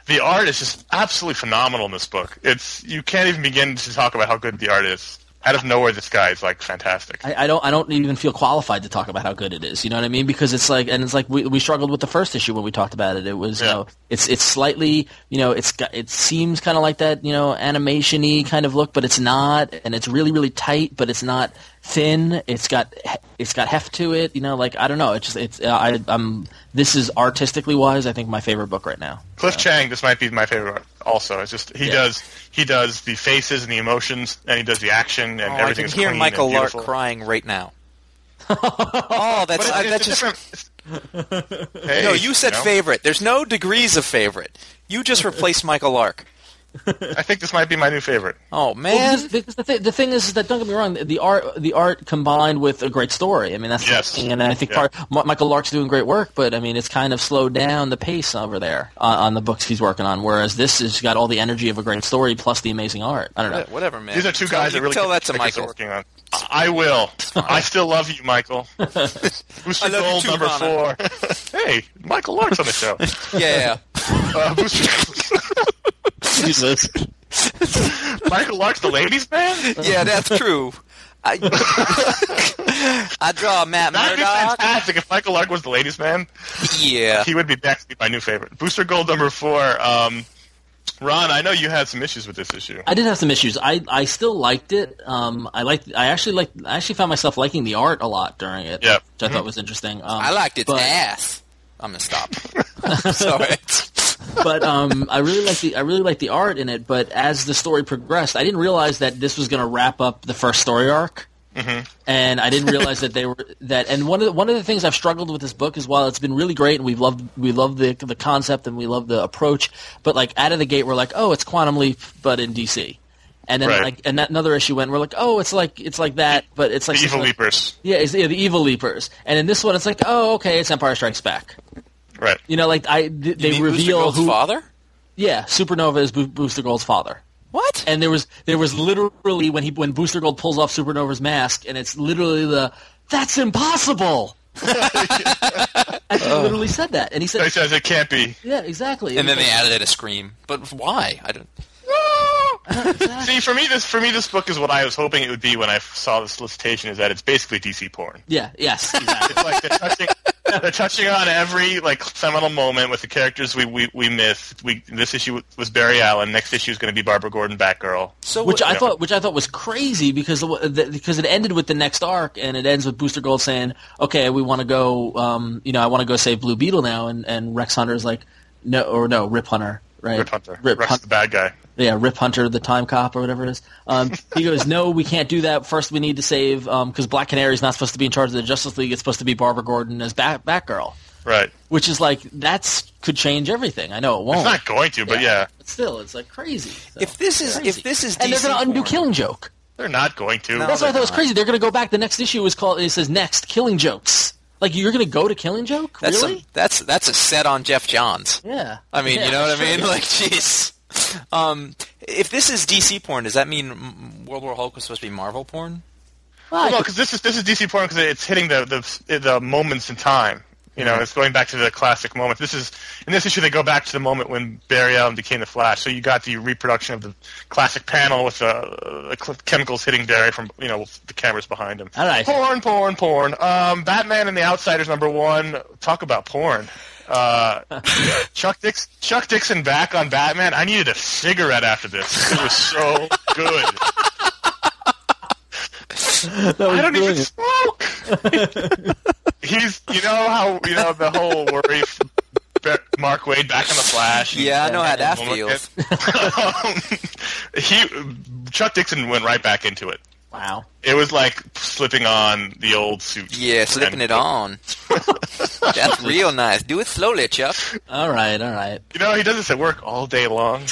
the art is just absolutely phenomenal in this book. It's you can't even begin to talk about how good the art is. Out of nowhere, this guy is like fantastic. I, I don't. I don't even feel qualified to talk about how good it is. You know what I mean? Because it's like, and it's like we we struggled with the first issue when we talked about it. It was, yeah. you know, it's it's slightly, you know, it's got, it seems kind of like that, you know, animation-y kind of look, but it's not, and it's really really tight, but it's not thin. It's got it's got heft to it. You know, like I don't know. It's just it's uh, I I'm this is artistically wise, I think my favorite book right now. Cliff so. Chang, this might be my favorite book also. It's just he yeah. does he does the faces and the emotions, and he does the action. And oh, I can hear Michael Lark crying right now. oh, that's it, I, that's just. hey, no, you said you know? favorite. There's no degrees of favorite. You just replaced Michael Lark. I think this might be my new favorite. Oh man! Well, this, the, the thing is that don't get me wrong. The art, the art combined with a great story. I mean, that's yes. the thing, and I think yeah. part, Michael Lark's doing great work. But I mean, it's kind of slowed down the pace over there on, on the books he's working on. Whereas this has got all the energy of a great story plus the amazing art. I don't know. Whatever, man. These are two guys so that really tell that to Michael. Working on. I will. I still love you, Michael. Booster Gold number Rana. four. Hey, Michael Lark's on the show. yeah. Uh, Booster. Jesus. Michael Lark's the ladies' man? Yeah, that's true. I, I draw Matt Murdock. That'd be fantastic if Michael Lark was the ladies' man. Yeah. He would be back to be my new favorite. Booster Gold number four. Um, Ron, I know you had some issues with this issue. I did have some issues. I, I still liked it. Um, I liked. I actually liked. I actually found myself liking the art a lot during it, yep. which I mm-hmm. thought was interesting. Um, I liked its but, ass. I'm gonna stop. I'm sorry. But um, I really like the I really like the art in it. But as the story progressed, I didn't realize that this was going to wrap up the first story arc. Mm-hmm. And I didn't realize that they were that. And one of the, one of the things I've struggled with this book is while it's been really great and we've loved we love the the concept and we love the approach, but like out of the gate we're like, oh, it's Quantum Leap, but in D C. And then right. like and that another issue went, we're like, oh, it's like it's like that, but it's like the evil like, leapers. Yeah, it's yeah, the evil leapers. And in this one, it's like, oh, okay, it's Empire Strikes Back. Right. You know, like I th- they mean reveal Booster Gold's who father. Yeah, Supernova is Bo- Booster Gold's father. What? And there was there was literally when he when Booster Gold pulls off Supernova's mask, and it's literally the that's impossible. I oh. literally said that, and he said it can't be. Yeah, exactly. And then they added it a scream, but why? I don't. I don't exactly. See, for me, this for me this book is what I was hoping it would be when I saw the solicitation. Is that it's basically D C porn? Yeah. Yes. Exactly. It's like they're touching, they're touching on every like seminal moment with the characters we we, we missed. We this issue was Barry Allen. Next issue is going to be Barbara Gordon, Batgirl. So which I know. thought which I thought was crazy because the, because it ended with the next arc and it ends with Booster Gold saying, "Okay, we want to go. Um, you know, I want to go save Blue Beetle now." And and Rex Hunter's like, "No, or no, Rip Hunter." Right. Rip Hunter. Rip Rex Hunter. The bad guy. Yeah, Rip Hunter, the time cop or whatever it is. Um, he goes, no, we can't do that. First we need to save um, – because Black Canary's not supposed to be in charge of the Justice League. It's supposed to be Barbara Gordon as Bat- Batgirl. Right. Which is like that's could change everything. I know it won't. It's not going to, but yeah. yeah. But still, it's like crazy. So, if this is crazy. If this is D C and they're going to undo Killing Joke. They're not going to. No, that's why I thought it was crazy. They're going to go back. The next issue is called – it says next, Killing Jokes. Like, you're going to go to Killing Joke? That's really? A, that's that's a set on Jeff Johns. Yeah. I mean, yeah, you know what sure. I mean? Like, jeez. Um, if this is D C porn, does that mean World War Hulk was supposed to be Marvel porn? Well, no, because this is this is D C porn because it's hitting the, the the moments in time. You know, mm-hmm. It's going back to the classic moments. This is in this issue they go back to the moment when Barry Allen became the Flash. So you got the reproduction of the classic panel with the, the chemicals hitting Barry from you know the cameras behind him. All right. Porn, porn, porn. Um, Batman and the Outsiders number one. Talk about porn. Uh, Chuck Dix, Chuck Dixon back on Batman. I needed a cigarette after this. It was so good. I don't brilliant. even smoke. He's, you know how you know the whole worry. Mark Wade back in the Flash. Yeah, I know how that feels. um, he Chuck Dixon went right back into it. Wow. It was like slipping on the old suit. Yeah, slipping it on. That's real nice. Do it slowly, Chuck. All right, all right. You know, he does this at work all day long.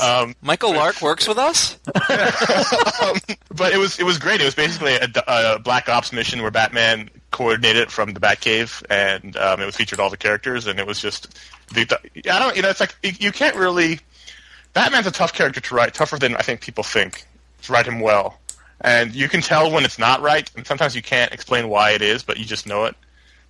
Um, Michael Lark works with us? um, but it was it was great. It was basically a, a Black Ops mission where Batman coordinated it from the Batcave, and um, it was featured all the characters, and it was just... The, the, I don't, you know, it's like you, you can't really... Batman's a tough character to write, tougher than I think people think, to write him well. And you can tell when it's not right, and sometimes you can't explain why it is, but you just know it.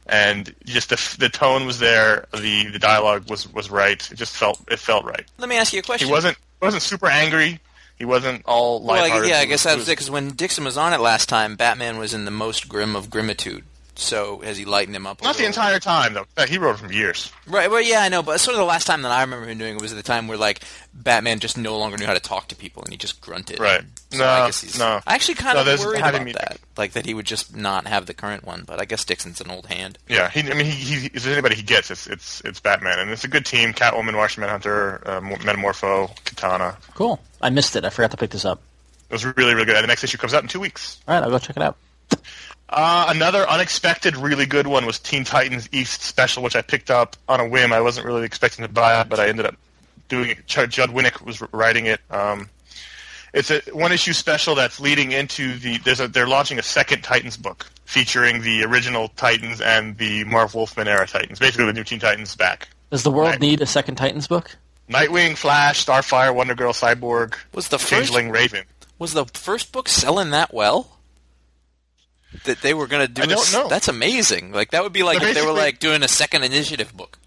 And just the the tone was there, the, the dialogue was, was right. It just felt it felt right. Let me ask you a question. He wasn't wasn't super angry. He wasn't all lighthearted. Well, yeah, I guess that's it. Because when Dixon was on it last time, Batman was in the most grim of grimmitude. So has he lightened him up? A Not little? The entire time, though. In fact, he wrote it from years. Right. Well, yeah, I know. But sort of the last time that I remember him doing it was the time where, like, Batman just no longer knew how to talk to people, and he just grunted. Right. So no. I no. I actually kind no, of worried about mean, that, like that he would just not have the current one. But I guess Dixon's an old hand. Yeah. He, I mean, he, he, if there's anybody he gets, it's it's it's Batman, and it's a good team: Catwoman, Martian Manhunter, uh, Metamorpho, Katana. Cool. I missed it. I forgot to pick this up. It was really, really good. The next issue comes out in two weeks. All right, I'll go check it out. Uh, another unexpected really good one was Teen Titans East Special, which I picked up on a whim. I wasn't really expecting to buy it, but I ended up doing it. Judd Winick was writing it. Um, it's a one-issue special that's leading into the – There's a, they're launching a second Titans book featuring the original Titans and the Marv Wolfman-era Titans, basically the new Teen Titans back. Does the world Nightwing. need a second Titans book? Nightwing, Flash, Starfire, Wonder Girl, Cyborg, was the Changeling, first, Raven. Was the first book selling that well? That they were going to do. I don't know. That's amazing. Like that would be like if they were like doing a second Initiative book.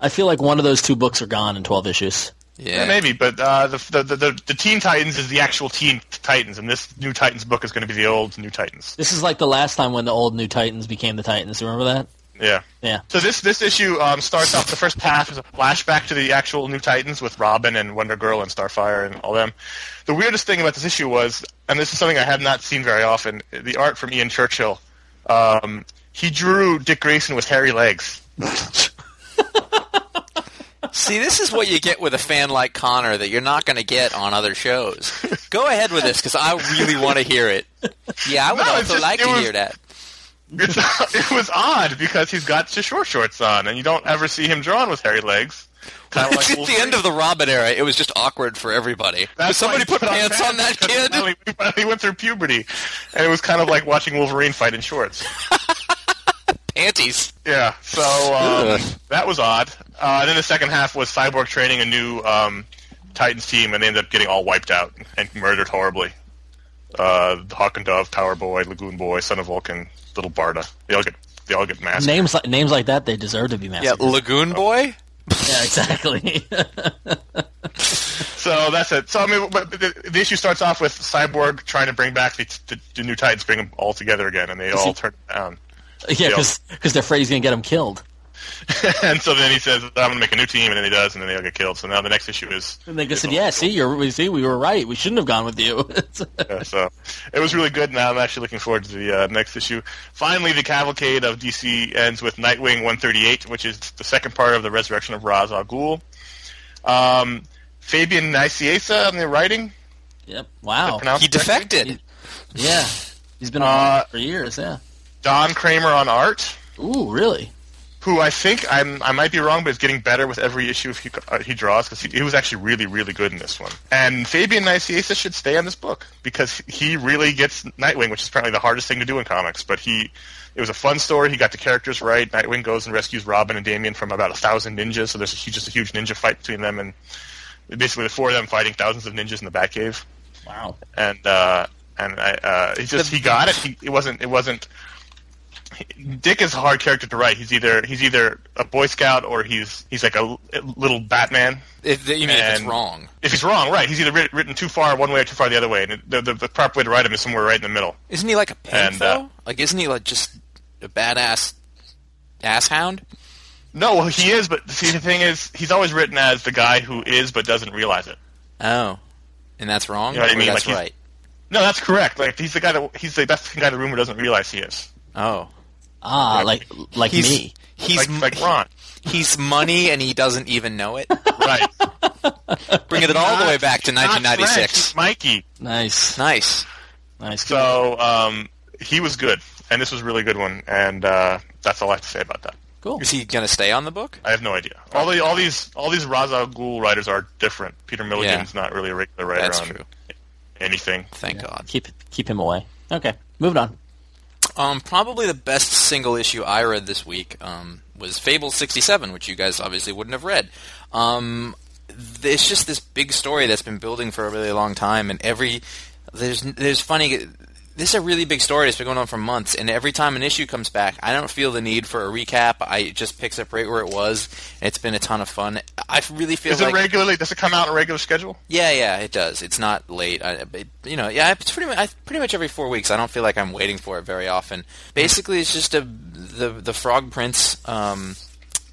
I feel like one of those two books are gone in twelve issues. Yeah, yeah maybe. But uh, the, the the the Teen Titans is the actual Teen Titans, and this New Titans book is going to be the old New Titans. This is like the last time when the old New Titans became the Titans. Remember that? Yeah. Yeah. So this this issue um, starts off. The first half is a flashback to the actual New Titans with Robin and Wonder Girl and Starfire and all them. The weirdest thing about this issue was, and this is something I have not seen very often, the art from Ian Churchill. Um, he drew Dick Grayson with hairy legs. See, this is what you get with a fan like Connor that you're not going to get on other shows. Go ahead with this, because I really want to hear it. Yeah, I would no, also just, like to was, hear that. It's, it was odd, because he's got his short shorts on, and you don't ever see him drawn with hairy legs. Kind of like at the end of the Robin era, it was just awkward for everybody. Somebody put pants on that kid? He finally went through puberty, and it was kind of like watching Wolverine fight in shorts. Panties. Yeah, so um, that was odd. Uh, and then the second half was Cyborg training a new um, Titans team, and they ended up getting all wiped out and murdered horribly. Uh, Hawk and Dove, Power Boy, Lagoon Boy, Son of Vulcan, Little Barda. They all get they all get massacred. Names like names like that, they deserve to be massacred. Yeah, Lagoon Boy. Yeah, exactly. So that's it. So I mean, but the, the issue starts off with Cyborg trying to bring back the, the, the new Titans, bring them all together again, and they all he, turn down. Yeah, because they they're afraid he's going to get them killed. And so then he says, "I'm going to make a new team," and then he does, and then they all get killed. So now the next issue is. And they just said, "Yeah, see, you're, we see, we were right. We shouldn't have gone with you." Yeah, so it was really good. Now I'm actually looking forward to the uh, next issue. Finally, the cavalcade of D C ends with Nightwing one thirty-eight, which is the second part of the resurrection of Ra's al Ghul. Um, Fabian Nicieza on the writing. Yep. Wow. He defected. He, yeah, he's been on uh, for years. Yeah. Don Kramer on art. Ooh, really? Who I think, I'm, I might be wrong, but is getting better with every issue he, uh, he draws, because he, he was actually really, really good in this one. And Fabian Nicieza should stay on this book, because he really gets Nightwing, which is apparently the hardest thing to do in comics. But he, it was a fun story, he got the characters right, Nightwing goes and rescues Robin and Damian from about a thousand ninjas, so there's a huge, just a huge ninja fight between them, and basically the four of them fighting thousands of ninjas in the Batcave. Wow. And, uh, and I, uh, he just, he got it, he, it wasn't, it wasn't, Dick is a hard character to write. He's either he's either a Boy Scout or he's he's like a little Batman. If, you mean and if it's wrong? If he's wrong, right. He's either writ, written too far one way or too far the other way. And the, the, the proper way to write him is somewhere right in the middle. Isn't he like a pimp, and, though? Uh, like, isn't he like just a badass asshound? No, well, he is, but see, the thing is, he's always written as the guy who is but doesn't realize it. Oh. And that's wrong? You know what I mean? That's like, right. No, that's correct. Like, he's the guy that, he's the best guy in the room who doesn't realize he is. Oh. Ah, right. like like he's, me. He's like, like Ron. He's money, and he doesn't even know it. Right. Bringing it all the way back to nineteen ninety-six. He's Mikey. Nice, nice, nice. So um, he was good, and this was a really good one, and uh, that's all I have to say about that. Cool. Is he going to stay on the book? I have no idea. All the all these all these Ra's al Ghul writers are different. Peter Milligan's yeah. not really a regular writer. That's on true. Anything. Thank yeah. God. Keep keep him away. Okay, moving on. Um, probably the best single issue I read this week um, was Fable sixty-seven, which you guys obviously wouldn't have read. Um, it's just this big story that's been building for a really long time, and every there's there's funny. This is a really big story that's been going on for months, and every time an issue comes back, I don't feel the need for a recap. I it just picks up right where it was. And it's been a ton of fun. I really feel. Is like, it regularly? Does it come out on a regular schedule? Yeah, yeah, it does. It's not late. I, it, you know, yeah, it's pretty much I, pretty much every four weeks. I don't feel like I'm waiting for it very often. Basically, it's just a the the Frog Prince. Um,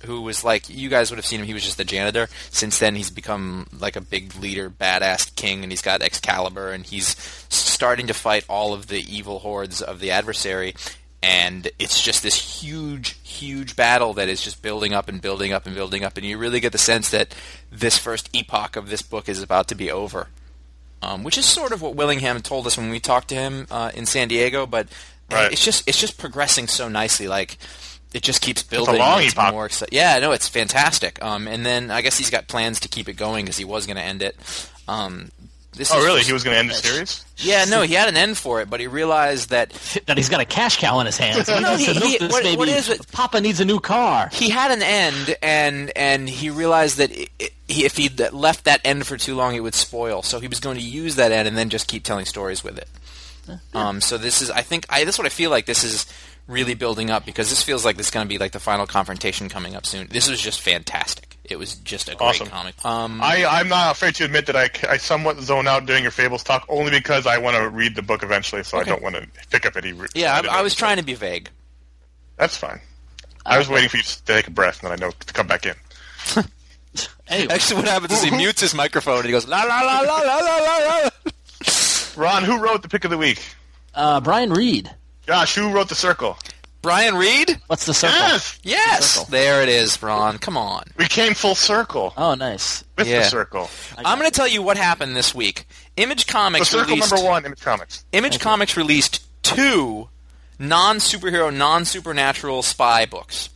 who was like, you guys would have seen him, he was just the janitor. Since then, he's become like a big leader, badass king, and he's got Excalibur, and he's starting to fight all of the evil hordes of the adversary, and it's just this huge, huge battle that is just building up and building up and building up, and you really get the sense that this first epoch of this book is about to be over. Um, which is sort of what Willingham told us when we talked to him uh, in San Diego, but right. it's just it's just progressing so nicely, like... It just keeps building. It's a long it's epoch. More exci- yeah, no, it's fantastic. Um, and then I guess he's got plans to keep it going because he was going to end it. Um, this oh, is really? Just, he was going to end the series? Yeah, no, he had an end for it, but he realized that that he's got a cash cow in his hands. He no, he, said, he, what, what is it? Papa needs a new car. He had an end, and and he realized that it, it, he, if he left that end for too long, it would spoil. So he was going to use that end and then just keep telling stories with it. Yeah. Um, so this is, I think, I, this is what I feel like. This is. Really building up because this feels like this is going to be like the final confrontation coming up soon. This was just fantastic. It was just a great awesome. comic. Um, I, I'm not afraid to admit that I, I somewhat zone out during your Fables talk only because I want to read the book eventually, so okay. I don't want to pick up any... Re- yeah, I, I was trying to be vague. That's fine. I was okay. waiting for you to take a breath and then I know to come back in. Anyway. Actually, what happens is he mutes his microphone and he goes, la la la la la la la. Ron, who wrote the pick of the week? Uh, Brian Reed. Josh, who wrote The Circle? Brian Reed? What's the circle? Yes, yes. The circle. There it is, Ron. Come on. We came full circle. Oh, nice. With yeah. the circle. I'm going to tell you what happened this week. Image Comics so circle released... circle number one, Image Comics. Image Thank Comics you. released two non-superhero, non-supernatural spy books.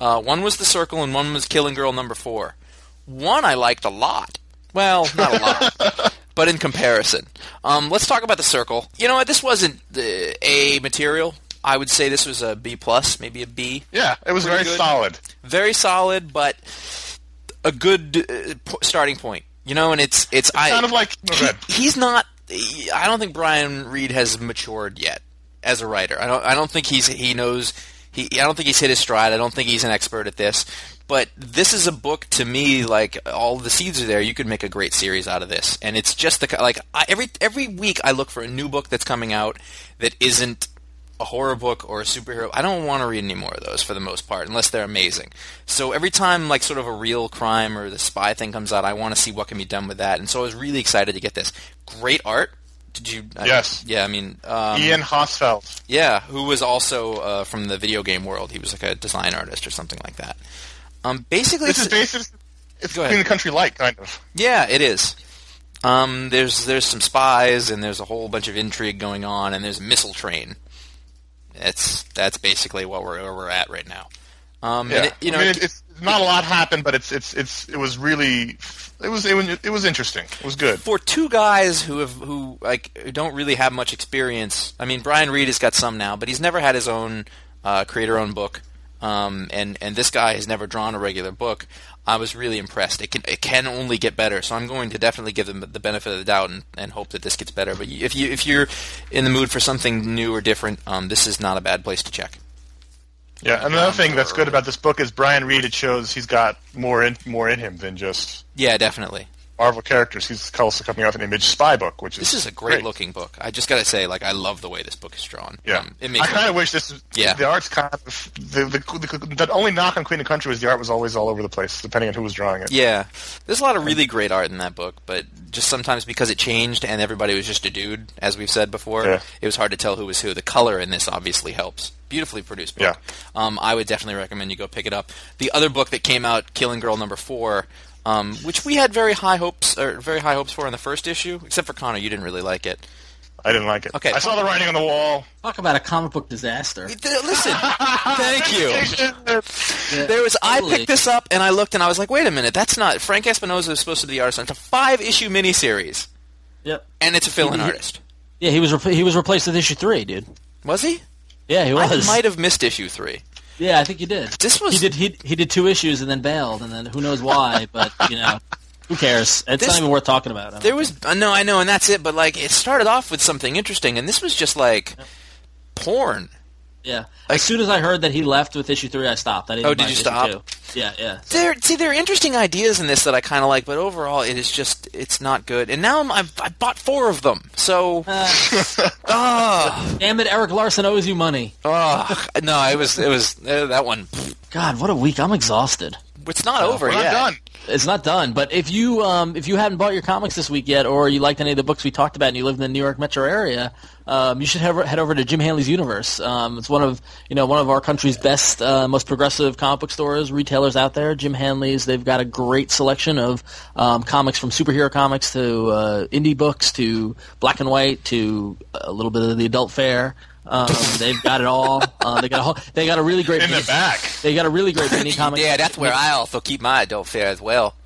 Uh, one was The Circle and one was Killing Girl number four. One I liked a lot. Well, not a lot. But in comparison. Um, let's talk about The Circle. You know what? This wasn't the A material. I would say this was a B plus, maybe a B. Yeah, it was very solid. Very solid, but a good uh, p- starting point. You know, and it's it's, it's I kind of like he, he's not. He, I don't think Brian Reed has matured yet as a writer. I don't. I don't think he's he knows. He. I don't think he's hit his stride. I don't think he's an expert at this. But this is a book to me. Like all the seeds are there. You could make a great series out of this. And it's just the like I, every every week I look for a new book that's coming out that isn't a horror book or a superhero. I don't want to read any more of those for the most part, unless they're amazing. So every time, like, sort of a real crime or the spy thing comes out, I want to see what can be done with that. And so I was really excited to get this. Great art. Did you? Yes. I, yeah. I mean, um, Ian Hosfeld. Yeah, who was also uh, from the video game world. He was like a design artist or something like that. Um, basically, this is basically it's Clean the Country Light, kind of. Yeah, it is. Um, there's there's some spies and there's a whole bunch of intrigue going on and there's a missile train. That's that's basically what we're where we're at right now. Um, yeah. and it, you know, I mean, it, it's not a lot happened, but it's it's it's it was really it was it was it was interesting. It was good for two guys who have who like who don't really have much experience. I mean, Brian Reed has got some now, but he's never had his own uh, creator-owned book, um, and and this guy has never drawn a regular book. I was really impressed. It can it can only get better, so I'm going to definitely give them the benefit of the doubt and, and hope that this gets better. But if you if you're in the mood for something new or different, um, this is not a bad place to check. Yeah, another um, thing that's good about this book is Brian Reed. It shows he's got more in more in him than just yeah, definitely Marvel characters. He's also coming off an Image spy book, which is this is a great, great. looking book. I just got to say, like, I love the way this book is drawn. Yeah, um, it makes I kind of wish this. Was, yeah. the art's kind of the the, the the only knock on Queen of Country was the art was always all over the place, depending on who was drawing it. Yeah, there's a lot of really great art in that book, but just sometimes because it changed and everybody was just a dude, as we've said before, yeah. it was hard to tell who was who. The color in this obviously helps. Beautifully produced book. Yeah. Um, I would definitely recommend you go pick it up. The other book that came out, Killing Girl number four. Um, which we had very high hopes, or very high hopes for in the first issue. Except for Connor, you didn't really like it. I didn't like it. Okay, I saw the writing on the wall. Talk about a comic book disaster. Listen, thank you. Yeah, there was. Totally. I picked this up and I looked and I was like, wait a minute, that's not Frank Espinosa is supposed to be the artist. It's a five issue miniseries. Yep. And it's a fill-in he, artist. Yeah, he was re- he was replaced with issue three, dude. Was he? Yeah, he was. I might have missed issue three. Yeah, I think you did. This was he did he, he did two issues and then bailed, and then who knows why? But you know, who cares? It's this, not even worth talking about. There was uh, no, I know, and that's it. But like, it started off with something interesting, and this was just like yeah. porn. Yeah. Like, as soon as I heard that he left with issue three, I stopped. I didn't. Oh, did you stop? Two. Yeah, yeah. There, see, there are interesting ideas in this that I kind of like, but overall, it is just it's not good. And now I'm, I've I bought four of them, so. Uh, oh. Damn it, Eric Larson owes you money. Oh no, it was it was uh, that one. God, what a week! I'm exhausted. It's not oh, over we're yet. Not done. It's not done. But if you um, if you haven't bought your comics this week yet, or you liked any of the books we talked about, and you live in the New York metro area, um, you should have, head over to Jim Hanley's Universe. Um, it's one of you know one of our country's best, uh, most progressive comic book stores, retailers out there. Jim Hanley's. They've got a great selection of um, comics, from superhero comics to uh, indie books to black and white to a little bit of the adult fare. Um, they've got it all. Uh, they got a whole, they got a really great in mini, the back. They got a really great mini comic. Yeah, that's where I also keep my adult fare as well.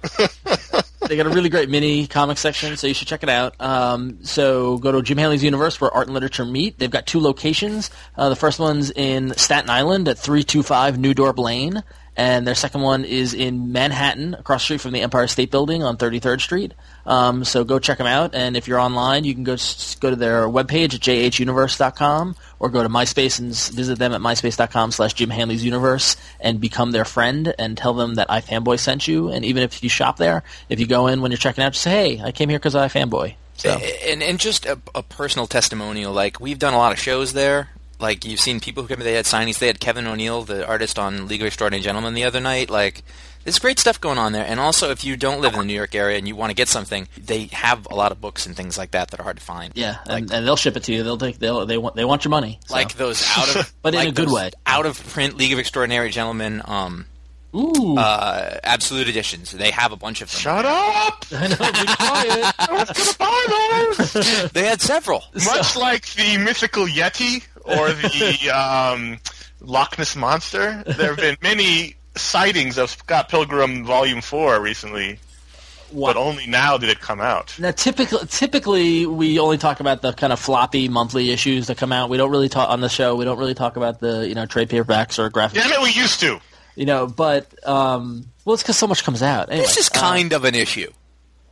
They got a really great mini comic section, so you should check it out. Um, so go to Jim Hanley's Universe, where art and literature meet. They've got two locations. Uh, the first one's in Staten Island at three two five New Dorp Lane, and their second one is in Manhattan, across the street from the Empire State Building on thirty-third Street. Um, so go check them out, and if you're online, you can go go to their webpage at j h universe dot com, or go to MySpace and visit them at myspace dot com slash Jim Hanley's Universe and become their friend and tell them that iFanboy sent you. And even if you shop there, if you go in when you're checking out, just say, hey, I came here because I fanboy. So. And, and just a, a personal testimonial, like, we've done a lot of shows there. Like, you've seen people who came, they had signings. They had Kevin O'Neill, the artist on League of Extraordinary Gentlemen, the other night. Like, There's great stuff going on there. And also, if you don't live in the New York area and you want to get something, they have a lot of books and things like that that are hard to find. Yeah, like, and, and they'll ship it to you. They'll take they'll, they want they want your money. So. Like those out of but in like a good way. Out of print League of Extraordinary Gentlemen. Um, Ooh. Uh, absolute editions. They have a bunch of them. Shut up! I know, be quiet. I was going to buy those! They had several. Much so. Like the mythical Yeti or the um, Loch Ness Monster, there have been many sightings of Scott Pilgrim Volume four recently. What? But only now did it come out. Now, typically, typically, we only talk about the kind of floppy monthly issues that come out. We don't really talk on the show. We don't really talk about the you know trade paperbacks or graphics. Damn it, we used to. You know, but um, well, it's because so much comes out. Anyway, this is kind uh, of an issue.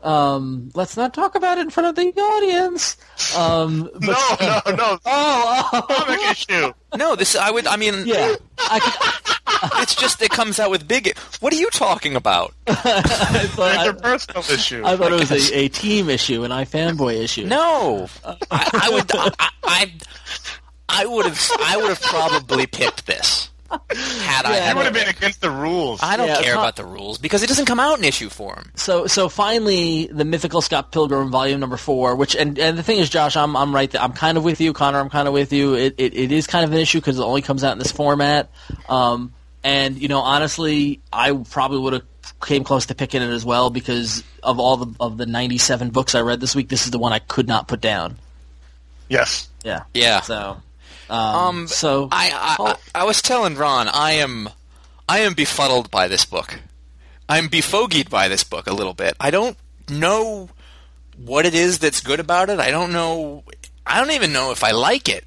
Um, let's not talk about it in front of the audience. Um, but, no, no, no. Oh, oh. Comic issue. No, this I would. I mean, yeah. I could, it's just it comes out with big. What are you talking about? It's a personal issue. I thought I it was a, a team issue, an iFanboy issue. No, uh, I, I would. I, I, I would have. I would have probably picked this. Had yeah, I you would have been against the rules. I don't yeah, care not, about the rules because it doesn't come out in issue form. So, so finally, the mythical Scott Pilgrim, volume number four. Which and, and the thing is, Josh, I'm I'm right. Th- I'm kind of with you, Connor. I'm kind of with you. It it, it is kind of an issue because it only comes out in this format. Um, and you know, honestly, I probably would have came close to picking it as well because of all the of the ninety-seven books I read this week, this is the one I could not put down. Yes. Yeah. Yeah. So. Um, um, so I I, I I was telling Ron I am I am befuddled by this book. I'm befogied by this book a little bit. I don't know what it is that's good about it. I don't know. I don't even know if I like it.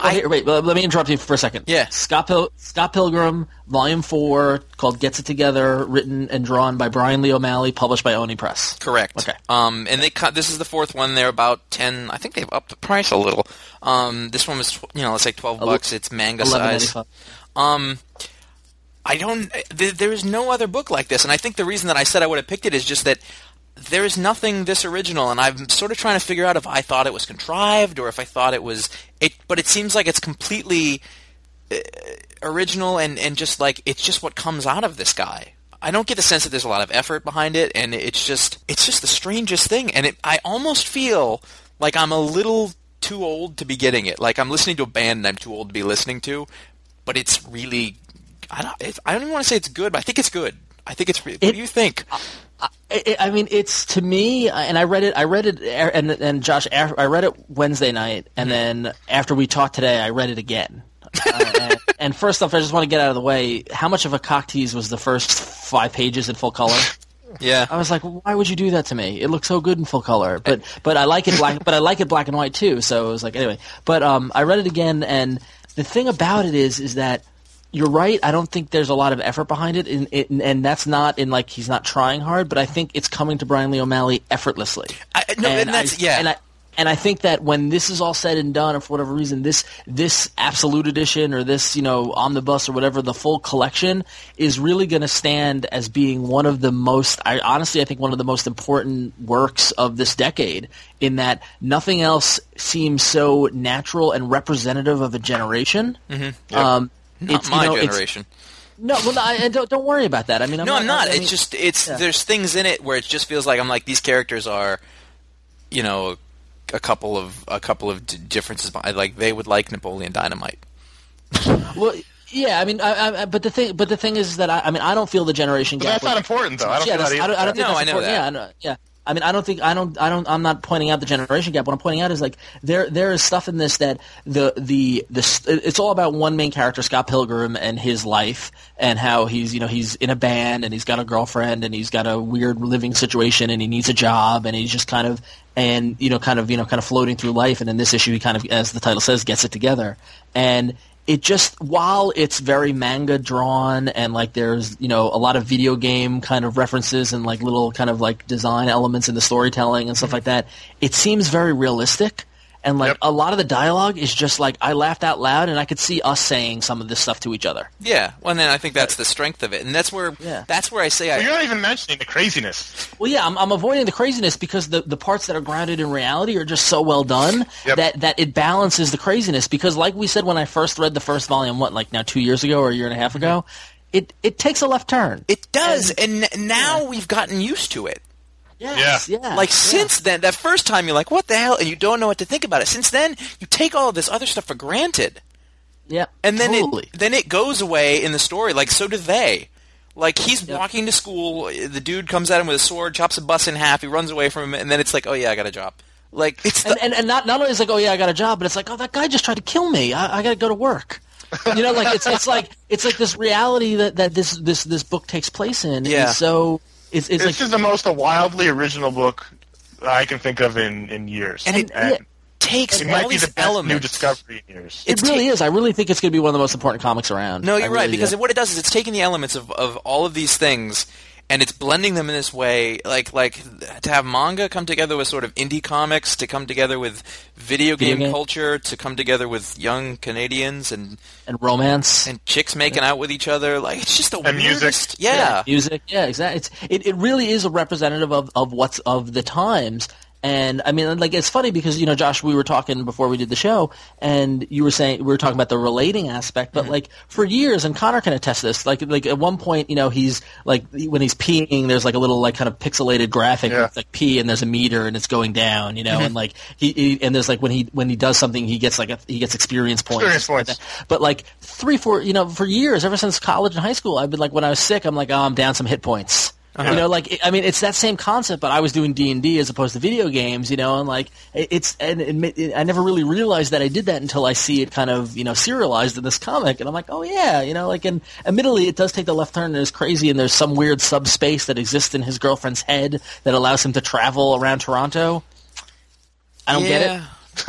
I, wait, wait, wait, let me interrupt you for a second. Yeah, Scott Pil- Scott Pilgrim, Volume Four, called "Gets It Together," written and drawn by Brian Lee O'Malley, published by Oni Press. Correct. Okay. Um, and they cut. This is the fourth one. They're about ten. I think they've upped the price a little. Um, this one was, you know, let's say twelve bucks. It's manga size. Um, I don't. Th- there is no other book like this, and I think the reason that I said I would have picked it is just that. There is nothing this original, and I'm sort of trying to figure out if I thought it was contrived or if I thought it was it. But it seems like it's completely uh, original, and, and just like it's just what comes out of this guy. I don't get the sense that there's a lot of effort behind it, and it's just it's just the strangest thing. And it, I almost feel like I'm a little too old to be getting it. Like I'm listening to a band, and I'm too old to be listening to. But it's really I don't it's, I don't even want to say it's good, but I think it's good. I think it's. What do you think? I, I, I mean, it's to me, and I read it. I read it, and and Josh, I read it Wednesday night, and mm-hmm. then after we talked today, I read it again. uh, and, and first off, I just want to get out of the way. How much of a cock tease was the first five pages in full color? Yeah, I was like, why would you do that to me? It looks so good in full color, but but I like it black. But I like it black and white too. So it was like anyway. But um, I read it again, and the thing about it is, is that. You're right. I don't think there's a lot of effort behind it, and, it, and that's not in like he's not trying hard. But I think it's coming to Brian Lee O'Malley effortlessly. I, no, and, and that's I, yeah. And I and I think that when this is all said and done, or for whatever reason, this this absolute edition or this you know omnibus or whatever, the full collection is really going to stand as being one of the most. I honestly, I think one of the most important works of this decade. In that nothing else seems so natural and representative of a generation. Mm-hmm. Yeah. Um, Not it's, my you know, generation. No, well, no, I, don't don't worry about that. I mean, I'm no, not, I'm not. I mean, it's just it's yeah. There's things in it where it just feels like I'm like these characters are, you know, a couple of a couple of differences. Like they would like Napoleon Dynamite. Well, yeah, I mean, I, I, but the thing, but the thing is that I, I mean, I don't feel the generation but gap. That's not important, though. I don't. Yeah, feel that I don't, I don't think no, that's I know important. That. Yeah, I know, yeah. I mean, I don't think I don't I don't I'm not pointing out the generation gap. What I'm pointing out is like there there is stuff in this that the the the it's all about one main character, Scott Pilgrim, and his life and how he's you know he's in a band and he's got a girlfriend and he's got a weird living situation and he needs a job and he's just kind of and you know kind of you know kind of floating through life, and in this issue he kind of, as the title says, gets it together. And it just, while it's very manga drawn and like there's, you know, a lot of video game kind of references and like little kind of like design elements in the storytelling and stuff like that, it seems very realistic. And like yep. a lot of the dialogue is just like I laughed out loud and I could see us saying some of this stuff to each other. Yeah, well, and then I think that's the strength of it, and that's where yeah. that's where I say well, I. You're not even mentioning the craziness. Well, yeah, I'm, I'm avoiding the craziness because the, the parts that are grounded in reality are just so well done yep. that, that it balances the craziness. Because like we said when I first read the first volume, what like now two years ago or a year and a half ago. it, it takes a left turn. It does, and, and now yeah. we've gotten used to it. Yes, yeah. yeah. Like, yeah. since then, that first time you're like, what the hell? And you don't know what to think about it. Since then, you take all of this other stuff for granted. Yeah, and then totally. it then it goes away in the story. Like, so do they. Like, he's yep. walking to school, the dude comes at him with a sword, chops a bus in half, he runs away from him, and then it's like, oh yeah, I got a job. Like, it's the- and, and, and not, not only is it like, oh yeah, I got a job, but it's like, oh, that guy just tried to kill me. I, I got to go to work. You know, like, it's it's like it's like this reality that, that this, this, this book takes place in. Yeah. And so it's, it's this like, is the most wildly original book I can think of in, in years. And, and, and, yeah. takes it all might be these the best elements. New discovery in years. It it's really ta- is. I really think it's going to be one of the most important comics around. No, you're really right, because do. what it does is it's taking the elements of, of all of these things and it's blending them in this way, like like to have manga come together with sort of indie comics, to come together with video game, video game. culture, to come together with young Canadians and and romance and chicks making yeah. out with each other. Like, it's just the and weirdest. Music. Yeah. yeah, music. Yeah, exactly. It's, it it really is a representative of, of what's of the times. And I mean, like, it's funny because, you know, Josh, we were talking before we did the show, and you were saying we were talking about the relating aspect, but mm-hmm. like for years, and Connor can attest to this. Like, like at one point, you know, he's like when he's peeing, there's like a little like kind of pixelated graphic, yeah. like pee, and there's a meter, and it's going down, you know, mm-hmm. and like he, he and there's like when he when he does something, he gets like a, he gets experience points. Experience points. Like, but like three, four, you know, for years, ever since college and high school, I've been like, when I was sick, I'm like, oh, I'm down some hit points. Uh-huh. You know, like, I mean, it's that same concept, but I was doing D and D as opposed to video games, you know, and like, it's, and it, it, I never really realized that I did that until I see it kind of, you know, serialized in this comic, and I'm like, oh yeah, you know, like, and admittedly, it does take the left turn and it's crazy, and there's some weird subspace that exists in his girlfriend's head that allows him to travel around Toronto. I don't yeah. get it.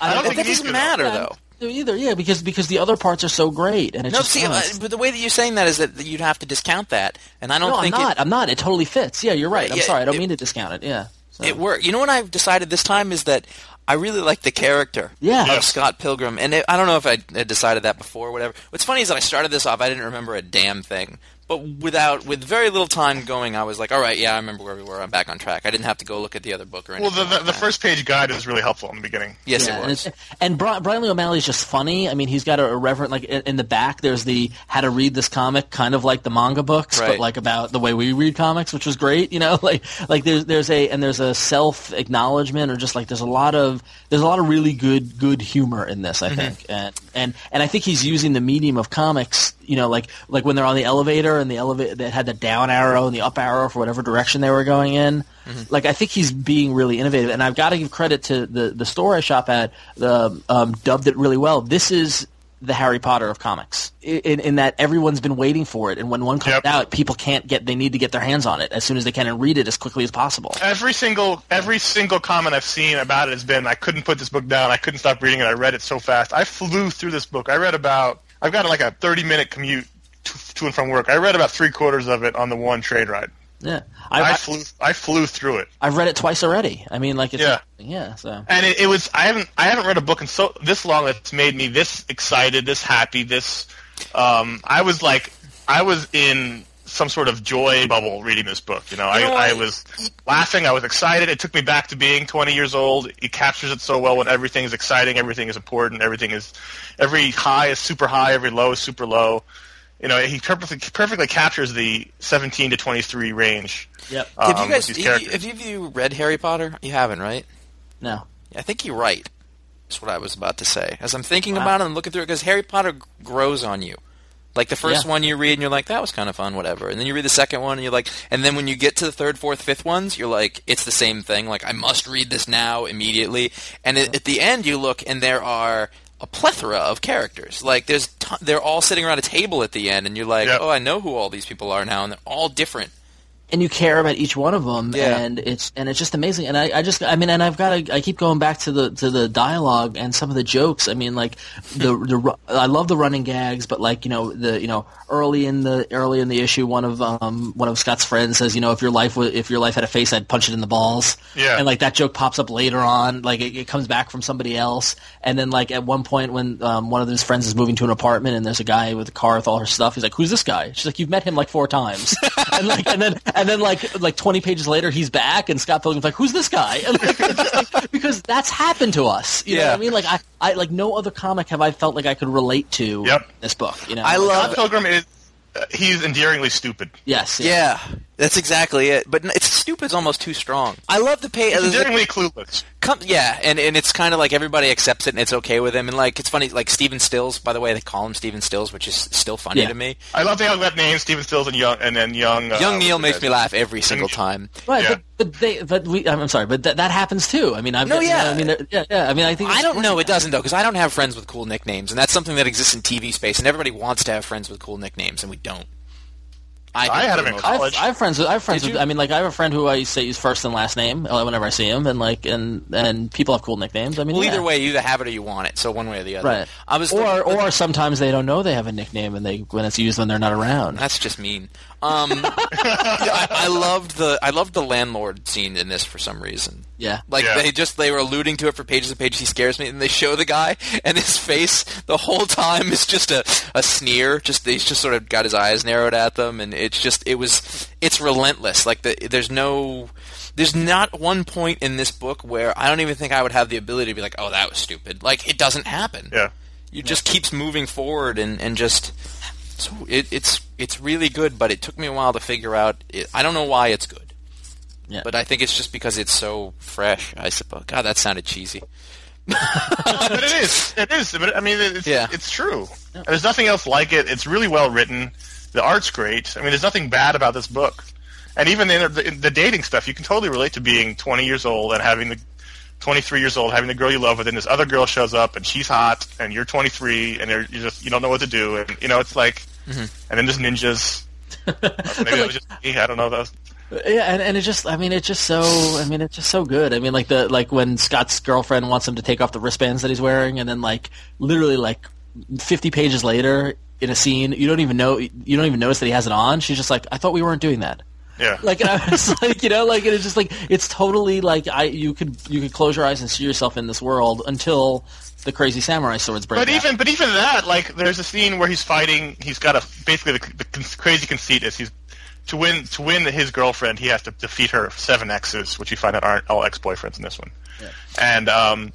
I don't think that doesn't matter, though. Either, yeah, because because the other parts are so great, and it's no. Just see, uh, but the way that you're saying that is that you'd have to discount that, and I don't. No, think I'm not. It, I'm not. It totally fits. Yeah, you're right. I'm yeah, sorry. I don't it, mean to discount it. Yeah, so. It worked. You know what I've decided this time is that I really like the character yeah. of yes. Scott Pilgrim, and it, I don't know if I had decided that before or whatever. What's funny is that I started this off. I didn't remember a damn thing, but without with very little time going, I was like, all right, yeah, I remember where we were. I'm back on track. I didn't have to go look at the other book or anything. Well, the, the, like the first page guide is really helpful in the beginning. Yes, yeah, it was. And, and Bri- Brian Lee O'Malley is just funny. I mean, he's got a irreverent, like in the back, there's the how to read this comic, kind of like the manga books, right. but like about the way we read comics, which was great. You know, like like there's there's a and there's a self acknowledgement, or just like there's a lot of there's a lot of really good good humor in this, I mm-hmm. think, and and and I think he's using the medium of comics. You know, like like when they're on the elevator and the elevator that had the down arrow and the up arrow for whatever direction they were going in. Mm-hmm. Like, I think he's being really innovative, and I've got to give credit to the the store I shop at. The um, dubbed it really well. This is the Harry Potter of comics, in, in that everyone's been waiting for it, and when one comes yep. out, people can't get. They need to get their hands on it as soon as they can and read it as quickly as possible. Every single every single comment I've seen about it has been, I couldn't put this book down. I couldn't stop reading it. I read it so fast. I flew through this book. I read about. I've got like a thirty-minute commute to, to and from work. I read about three quarters of it on the one train ride. Yeah, I, I flew. I flew through it. I've read it twice already. I mean, like it's, yeah, yeah. So and it, it was. I haven't. I haven't read a book in so this long that's made me this excited, this happy, this. Um, I was like, I was in some sort of joy bubble reading this book. You know, I, I was laughing. I was excited. It took me back to being twenty years old. It captures it so well when everything is exciting, everything is important, everything is, every high is super high, every low is super low. You know, he perfectly perfectly captures the seventeen to twenty three range. Yep. Um, have you guys, with these characters. Have you, have you read Harry Potter? You haven't, right? No. I think you're right. That's what I was about to say. As I'm thinking wow. about it and looking through it, because Harry Potter g- grows on you. Like, the first yeah. one you read, and you're like, that was kind of fun, whatever. And then you read the second one, and you're like... And then when you get to the third, fourth, fifth ones, you're like, it's the same thing. Like, I must read this now, immediately. And yeah. at, at the end, you look, and there are a plethora of characters. Like, there's t- they're all sitting around a table at the end, and you're like, yeah. oh, I know who all these people are now, and they're all different. And you care about each one of them, yeah. and it's and it's just amazing. And I, I just, I mean, and I've got to, I keep going back to the to the dialogue and some of the jokes. I mean, like the the I love the running gags, but like you know the you know early in the early in the issue, one of um one of Scott's friends says, you know, if your life was, if your life had a face, I'd punch it in the balls. Yeah. And like that joke pops up later on, like it, it comes back from somebody else. And then like at one point when um one of his friends is moving to an apartment and there's a guy with a car with all her stuff, he's like, who's this guy? She's like, you've met him like four times. and like and then. And then, like, like twenty pages later, he's back, and Scott Pilgrim's like, "Who's this guy?" And, like, just, like, because that's happened to us. You yeah. know what I mean, like, I, I, like no other comic have I felt like I could relate to yep. this book. You know, I love Scott Pilgrim is he's endearingly stupid. Yes. Yeah. yeah. That's exactly it. But it's stupid's almost too strong. I love the pay. He's endearingly the, clueless. Come, yeah, and, and it's kind of like everybody accepts it and it's okay with him. And like it's funny, like Steven Stills. By the way, they call him Steven Stills, which is still funny yeah. to me. I love the that name, Steven Stills, and young and then young. Uh, young Neil makes me laugh every single time. Right, yeah. but, but they, but we. I'm sorry, but th- that happens too. I mean, I've no, yeah, I mean, yeah, yeah. I mean, I think it's I don't know. It doesn't though, because I don't have friends with cool nicknames, and that's something that exists in T V space, and everybody wants to have friends with cool nicknames, and we don't. I, I had him in college. I have friends. I have friends. With, I mean, like I have a friend who I say his first and last name whenever I see him, and like, and, and people have cool nicknames. I mean, well, yeah. either way, you either have it or you want it. So one way or the other. Right. I was or thinking, or sometimes they don't know they have a nickname, and they when it's used when they're not around. That's just mean. Um, I, I loved the I loved the landlord scene in this for some reason. Yeah, like yeah. they just they were alluding to it for pages and pages. He scares me, and they show the guy, and his face the whole time is just a, a sneer. Just he's just sort of got his eyes narrowed at them, and it's just it was it's relentless. Like the, there's no there's not one point in this book where I don't even think I would have the ability to be like, oh, that was stupid. Like it doesn't happen. Yeah, it just keeps moving forward, and and just. So it, it's it's really good, but it took me a while to figure out. It, I don't know why it's good, yeah. but I think it's just because it's so fresh. I suppose. God, that sounded cheesy. no, but it is. It is. But I mean, it's, yeah. it's true. Yeah. There's nothing else like it. It's really well written. The art's great. I mean, there's nothing bad about this book. And even the, the, the dating stuff, you can totally relate to being twenty years old and having the twenty-three years old, having the girl you love, but then this other girl shows up, and she's hot, and you're twenty-three, and you just you don't know what to do, and you know it's like, mm-hmm. and then there's ninjas. Maybe like, it was just me. I don't know those. Yeah, and, and it just I mean it's just so I mean it's just so good. I mean like the like when Scott's girlfriend wants him to take off the wristbands that he's wearing, and then like literally like fifty pages later in a scene you don't even know you don't even notice that he has it on. She's just like, I thought we weren't doing that. Yeah. Like and I was like, you know, like it's just like it's totally like I you could you could close your eyes and see yourself in this world until the crazy samurai swords break. But out. even but even that, like there's a scene where he's fighting. He's got a basically the, the crazy conceit is he's to win to win his girlfriend. He has to defeat her seven exes, which you find out aren't all ex boyfriends in this one. Yeah. And um,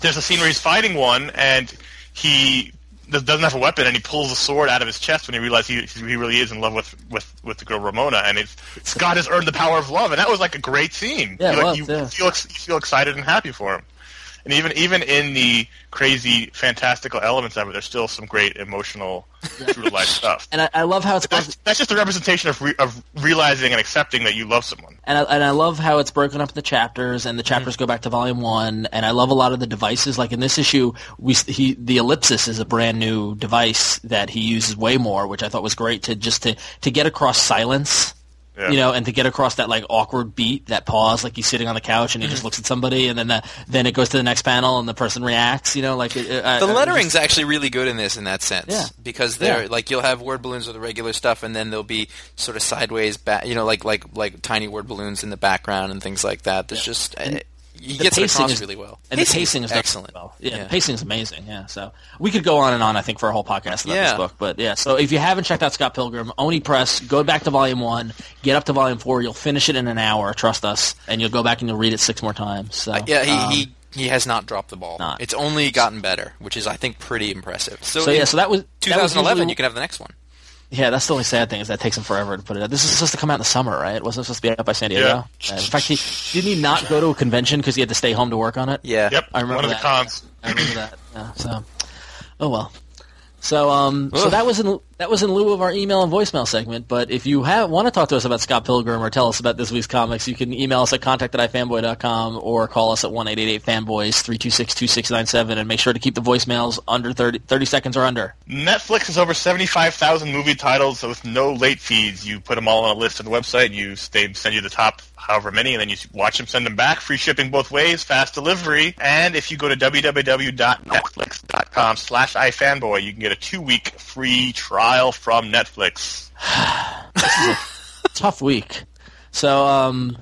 there's a scene where he's fighting one and he. doesn't have a weapon, and he pulls a sword out of his chest when he realizes he he really is in love with, with, with the girl Ramona, and it's Scott has earned the power of love, and that was like a great scene. Yeah, you, like, was, you, yeah. feel, you feel excited and happy for him. And even even in the crazy, fantastical elements of it, there's still some great emotional, true-to-life stuff. And I, I love how it's... That's, that's just a representation of re, of realizing and accepting that you love someone. And I, and I love how it's broken up into chapters, and the chapters mm-hmm. go back to Volume one, and I love a lot of the devices. Like in this issue, we he, the ellipsis is a brand-new device that he uses way more, which I thought was great to just to, to get across silence. Yeah. You know, and to get across that like awkward beat, that pause, like he's sitting on the couch and he just looks at somebody, and then that, then it goes to the next panel and the person reacts. You know, like it, it, I, the lettering's I just, actually really good in this in that sense, yeah. because they're yeah. like you'll have word balloons with the regular stuff, and then there'll be sort of sideways back, you know, like like like tiny word balloons in the background and things like that. There's yeah. just. And- You get across really well, and pacing the pacing is excellent. Well. Yeah, yeah. The pacing is amazing. Yeah, so we could go on and on. I think for a whole podcast about yeah. this book, but yeah. So if you haven't checked out Scott Pilgrim, Oni Press, go back to Volume One, get up to Volume Four. You'll finish it in an hour. Trust us, and you'll go back and you'll read it six more times. So uh, yeah, he, um, he he has not dropped the ball. Not. It's only gotten better, which is I think pretty impressive. So, so yeah, so that was twenty eleven. That was you can have the next one. Yeah, that's the only sad thing is that takes him forever to put it out. This is supposed to come out in the summer, right? Wasn't it supposed to be out by San Diego? Yeah. Yeah. In fact, he, didn't he not go to a convention because he had to stay home to work on it? Yeah. Yep, I remember one of that. the cons. I remember that. Yeah, so, oh well. So, um, Oof. so that was in that was in lieu of our email and voicemail segment. But if you have, want to talk to us about Scott Pilgrim or tell us about this week's comics, you can email us at contact at i fanboy dot com or call us at one eight eight eight fanboys three two six two six nine seven. And make sure to keep the voicemails under thirty, thirty seconds or under. Netflix has over seventy five thousand movie titles with no late fees. You put them all on a list on the website. You they send you the top however many, and then you watch them, send them back. Free shipping both ways, fast delivery. And if you go to w w w dot netflix dot com slash i fanboy, you can get a two week free trial. From Netflix. This is a tough week. So um,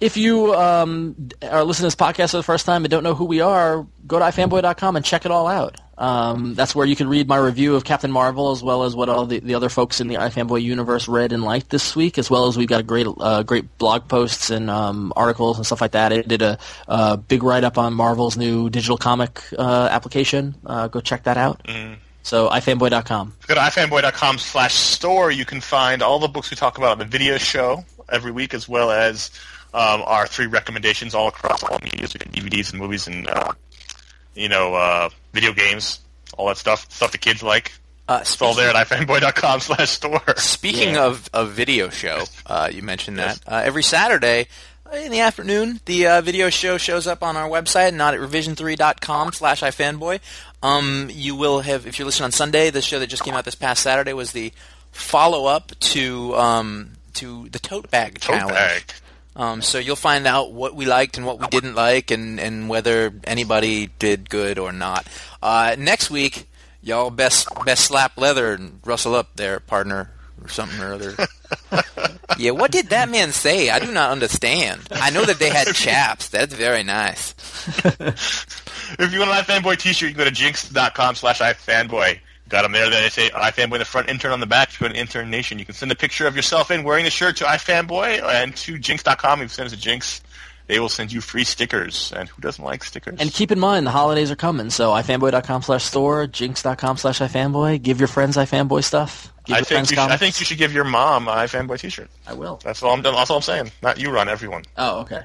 if you um, are listening to this podcast for the first time and don't know who we are, go to i fanboy dot com and check it all out. Um, that's where you can read my review of Captain Marvel as well as what all the, the other folks in the iFanboy universe read and liked this week, as well as we've got a great uh, great blog posts and um, articles and stuff like that. I did a, a big write-up on Marvel's new digital comic uh, application. Uh, go check that out. Mm. So i fanboy dot com. Go to i fanboy dot com slash store. You can find all the books we talk about on the video show every week, as well as um, our three recommendations all across all media. We got D V Ds and movies and uh, you know uh, video games, all that stuff, stuff the kids like. Uh, it's all there at i fanboy dot com slash store. Speaking yeah. of a video show, uh, you mentioned that. Yes. Uh, every Saturday in the afternoon, the uh, video show shows up on our website, not at revision three dot com slash i fanboy. Um, you will have, if you're listening on Sunday, the show that just came out this past Saturday was the follow-up to um, to the Tote Bag Tote Challenge. Bag. Um, so you'll find out what we liked and what we didn't like, and, and whether anybody did good or not. Uh, next week, y'all best best slap leather and rustle up there, partner, or something or other. Yeah, what did that man say? I do not understand. I know that they had chaps. That's very nice. If you want an iFanboy t-shirt, you can go to jinx dot com slash iFanboy. Got them there. They say iFanboy in the front, intern on the back. If you go to Intern Nation, you can send a picture of yourself in wearing the shirt to iFanboy and to jinx dot com. If you send us a jinx, they will send you free stickers. And who doesn't like stickers? And keep in mind, the holidays are coming. So i fanboy dot com slash store, jinx dot com slash iFanboy. Give your friends iFanboy stuff. I think, you should, I think you should give your mom an iFanboy t-shirt. I will. That's all I'm, that's all I'm saying. Not you, Ron, everyone. Oh, okay.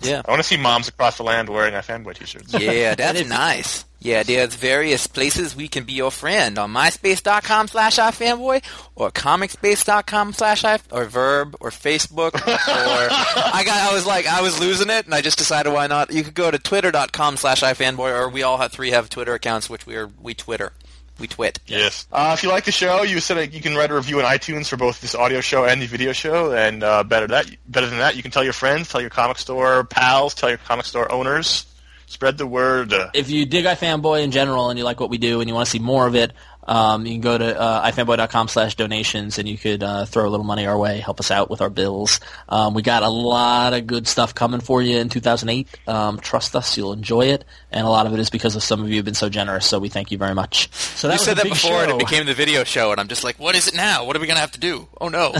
Yeah. I want to see moms across the land wearing iFanboy t-shirts. Yeah, that's nice. Yeah, there's various places we can be your friend. On myspace dot com slash iFanboy or comicspace dot com slash i or Verb or Facebook. Or I got I was like I was losing it and I just decided why not. You could go to twitter dot com slash iFanboy, or we all have three have Twitter accounts, which we are we Twitter. We twit. Yes. Uh, if you like the show, you said uh, you can write a review on iTunes for both this audio show and the video show. And uh, better that, better than that, you can tell your friends, tell your comic store pals, tell your comic store owners. Spread the word. If you dig iFanboy in general and you like what we do and you want to see more of it, um, you can go to uh, i fanboy dot com slash donations, and you could uh, throw a little money our way, help us out with our bills. Um, we got a lot of good stuff coming for you in two thousand eight. Um, trust us, you'll enjoy it, and a lot of it is because of some of you have been so generous, so we thank you very much. So that you was said that before, show. And it became the video show, and I'm just like, what is it now? What are we going to have to do? Oh, no.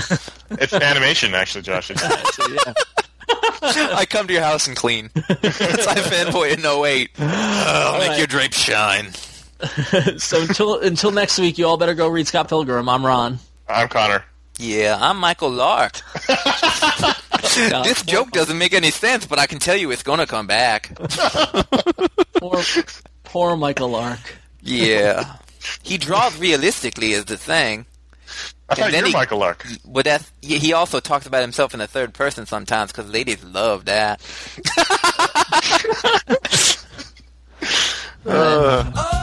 It's animation, actually, Josh. It's so, yeah. I come to your house and clean. That's iFanboy in oh eight. Uh, I'll make right. your drapes shine. So until until next week, you all better go read Scott Pilgrim. I'm Ron. I'm Connor. Yeah, I'm Michael Lark. This joke doesn't make any sense, but I can tell you it's going to come back. poor, poor Michael Lark. Yeah. He draws realistically is the thing. I thought you were Michael Lark. But that's, he also talks about himself in the third person sometimes because ladies love that. uh.